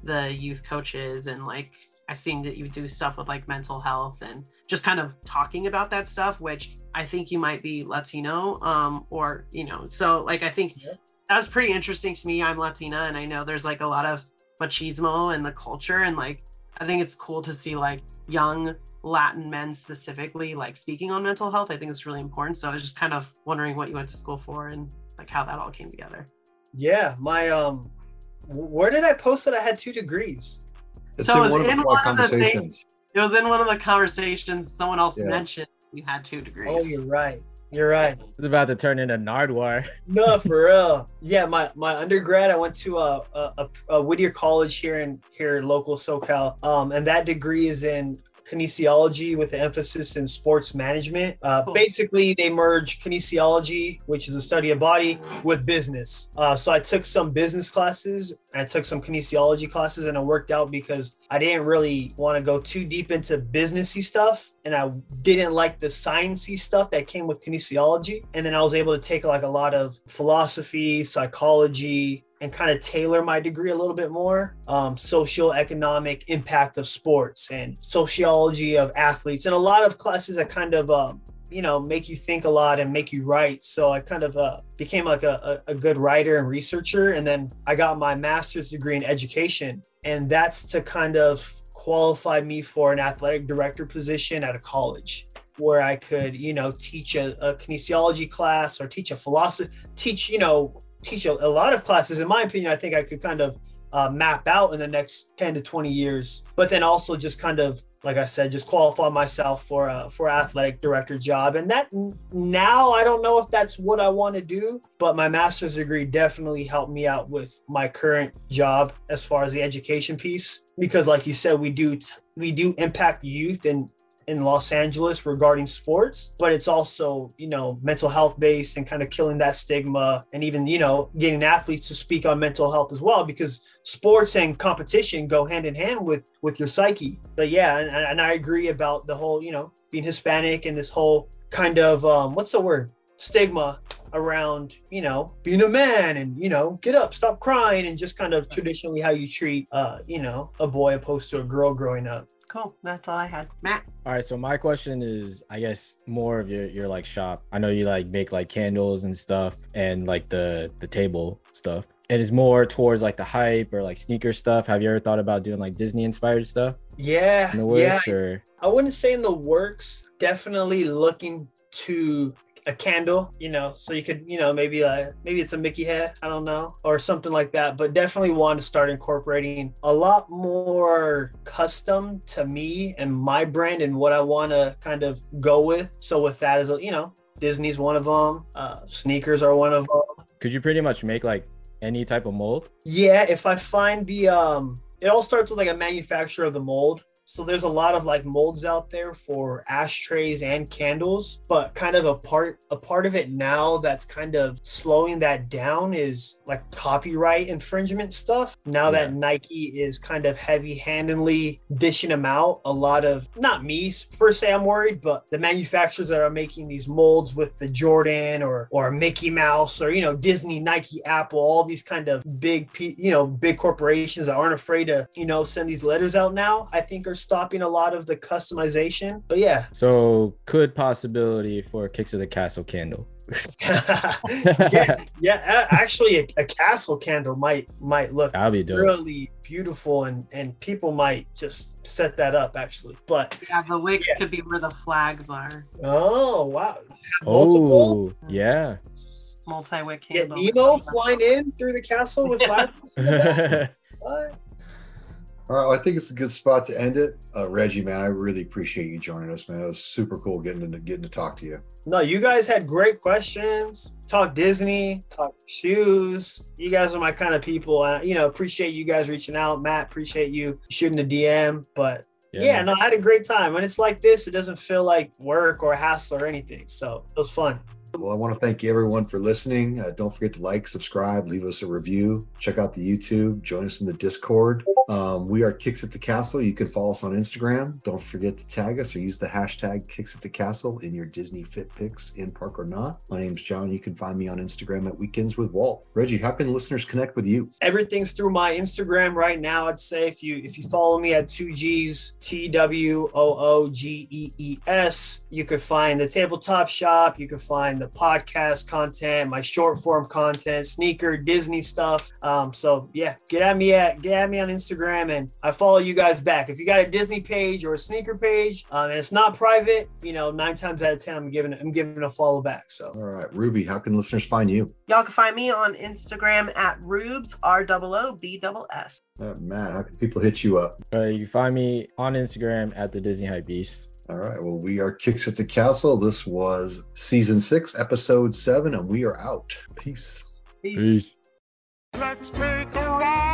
the youth coaches? And like, I seen that you do stuff with like mental health and just kind of talking about that stuff, which I think you might be Latino, um, or, you know, so like, I think yeah. that was pretty interesting to me. I'm Latina and I know there's like a lot of machismo in the culture. And like, I think it's cool to see like young Latin men specifically like speaking on mental health. I think it's really important. So I was just kind of wondering what you went to school for and like how that all came together. Yeah. My, um, where did I post that I had two degrees? It's so in it was one in of one of the things. It was in one of the conversations. Someone else yeah. mentioned you had two degrees. Oh, you're right. You're right. It's about to turn into Nardwar. No, for real. Yeah, my my undergrad, I went to a a, a Whittier College here in here local SoCal, um, and that degree is in kinesiology with an emphasis in sports management. Uh, cool. Basically, they merge kinesiology, which is a study of body, with business. Uh, so I took some business classes, I took some kinesiology classes, and it worked out because I didn't really want to go too deep into businessy stuff. And I didn't like the sciencey stuff that came with kinesiology. And then I was able to take like a lot of philosophy, psychology, and kind of tailor my degree a little bit more. Um, socioeconomic impact of sports and sociology of athletes. And a lot of classes that kind of, uh, you know, make you think a lot and make you write. So I kind of uh, became like a, a good writer and researcher. And then I got my master's degree in education. And that's to kind of qualify me for an athletic director position at a college, where I could, you know, teach a, a kinesiology class or teach a philosophy, teach, you know, teach a, a lot of classes. In my opinion, I think I could kind of uh, map out in the next ten to twenty years, but then also just kind of, like I said, just qualify myself for a, for an athletic director job. And that now I don't know if that's what I want to do, but my master's degree definitely helped me out with my current job as far as the education piece, because like you said, we do, we do impact youth in, in Los Angeles regarding sports, but it's also, you know, mental health based and kind of killing that stigma and even, you know, getting athletes to speak on mental health as well, because sports and competition go hand in hand with, with your psyche. But yeah, and, and I agree about the whole, you know, being Hispanic and this whole kind of, um, what's the word? Stigma around, you know, being a man and, you know, get up, stop crying, and just kind of traditionally how you treat, uh, you know, a boy opposed to a girl growing up. Cool. That's all I had. Matt. All right. So my question is, I guess, more of your, your like shop. I know you like make like candles and stuff and like the, the table stuff. It is more towards like the hype or like sneaker stuff. Have you ever thought about doing like Disney inspired stuff? Yeah. In the works, yeah. Or? I wouldn't say in the works, definitely looking to a candle, you know, so you could, you know, maybe like, maybe it's a Mickey head, I don't know, or something like that, but definitely want to start incorporating a lot more custom to me and my brand and what I want to kind of go with. So with that is, you know, Disney's one of them, uh, sneakers are one of them. Could you pretty much make like any type of mold? Yeah. If I find the, um, it all starts with like a manufacturer of the mold. So there's a lot of like molds out there for ashtrays and candles, but kind of a part a part of it now that's kind of slowing that down is like copyright infringement stuff. Now yeah. that Nike is kind of heavy-handedly dishing them out, a lot of, not me per se, I'm worried, but the manufacturers that are making these molds with the Jordan or or Mickey Mouse or, you know, Disney, Nike, Apple, all these kind of big, you know, big corporations that aren't afraid to, you know, send these letters out now, I think are stopping a lot of the customization. But yeah, so could possibility for Kicks of the Castle candle. yeah, yeah, actually a, a castle candle might might look be really beautiful, and and people might just set that up actually. But yeah, the wicks yeah. could be where the flags are. Oh wow. Multiple? Oh yeah, multi-wick candle. Yeah, Nemo flying in through the castle with yeah. flags. What? All right, well, I think it's a good spot to end it. Uh, Reggie, man, I really appreciate you joining us, man. It was super cool getting to getting to talk to you. No, you guys had great questions. Talk Disney, talk shoes. You guys are my kind of people. I, you know, appreciate you guys reaching out. Matt, appreciate you shooting the D M. But yeah, yeah no, I had a great time. When it's like this, it doesn't feel like work or hassle or anything. So it was fun. Well, I want to thank everyone for listening. Uh, don't forget to like, subscribe, leave us a review, check out the YouTube, join us in the Discord. Um, we are Kicks at the Castle. You can follow us on Instagram. Don't forget to tag us or use the hashtag Kicks at the Castle in your Disney fit pics, in park or not. My name's John. You can find me on Instagram at Weekends with Walt. Reggie, how can listeners connect with you? Everything's through my Instagram right now. I'd say if you if you follow me at two Gs, T W O O G E E S, you could find the Table Top Shop. You could find the podcast content, my short form content, sneaker, Disney stuff. Um, so yeah, get at me at get at me on Instagram, and I follow you guys back. If you got a Disney page or a sneaker page, um, and it's not private, you know, nine times out of ten, I'm giving I'm giving a follow back. So all right, Ruby, how can listeners find you? Y'all can find me on Instagram at Rubes R O O B S S. Uh, Matt, how can people hit you up? Uh, you can find me on Instagram at the Disney Hype Beast. All right. Well, we are Kicks at the Castle. This was season six, episode seven, and we are out. Peace. Peace. Peace. Let's take a ride.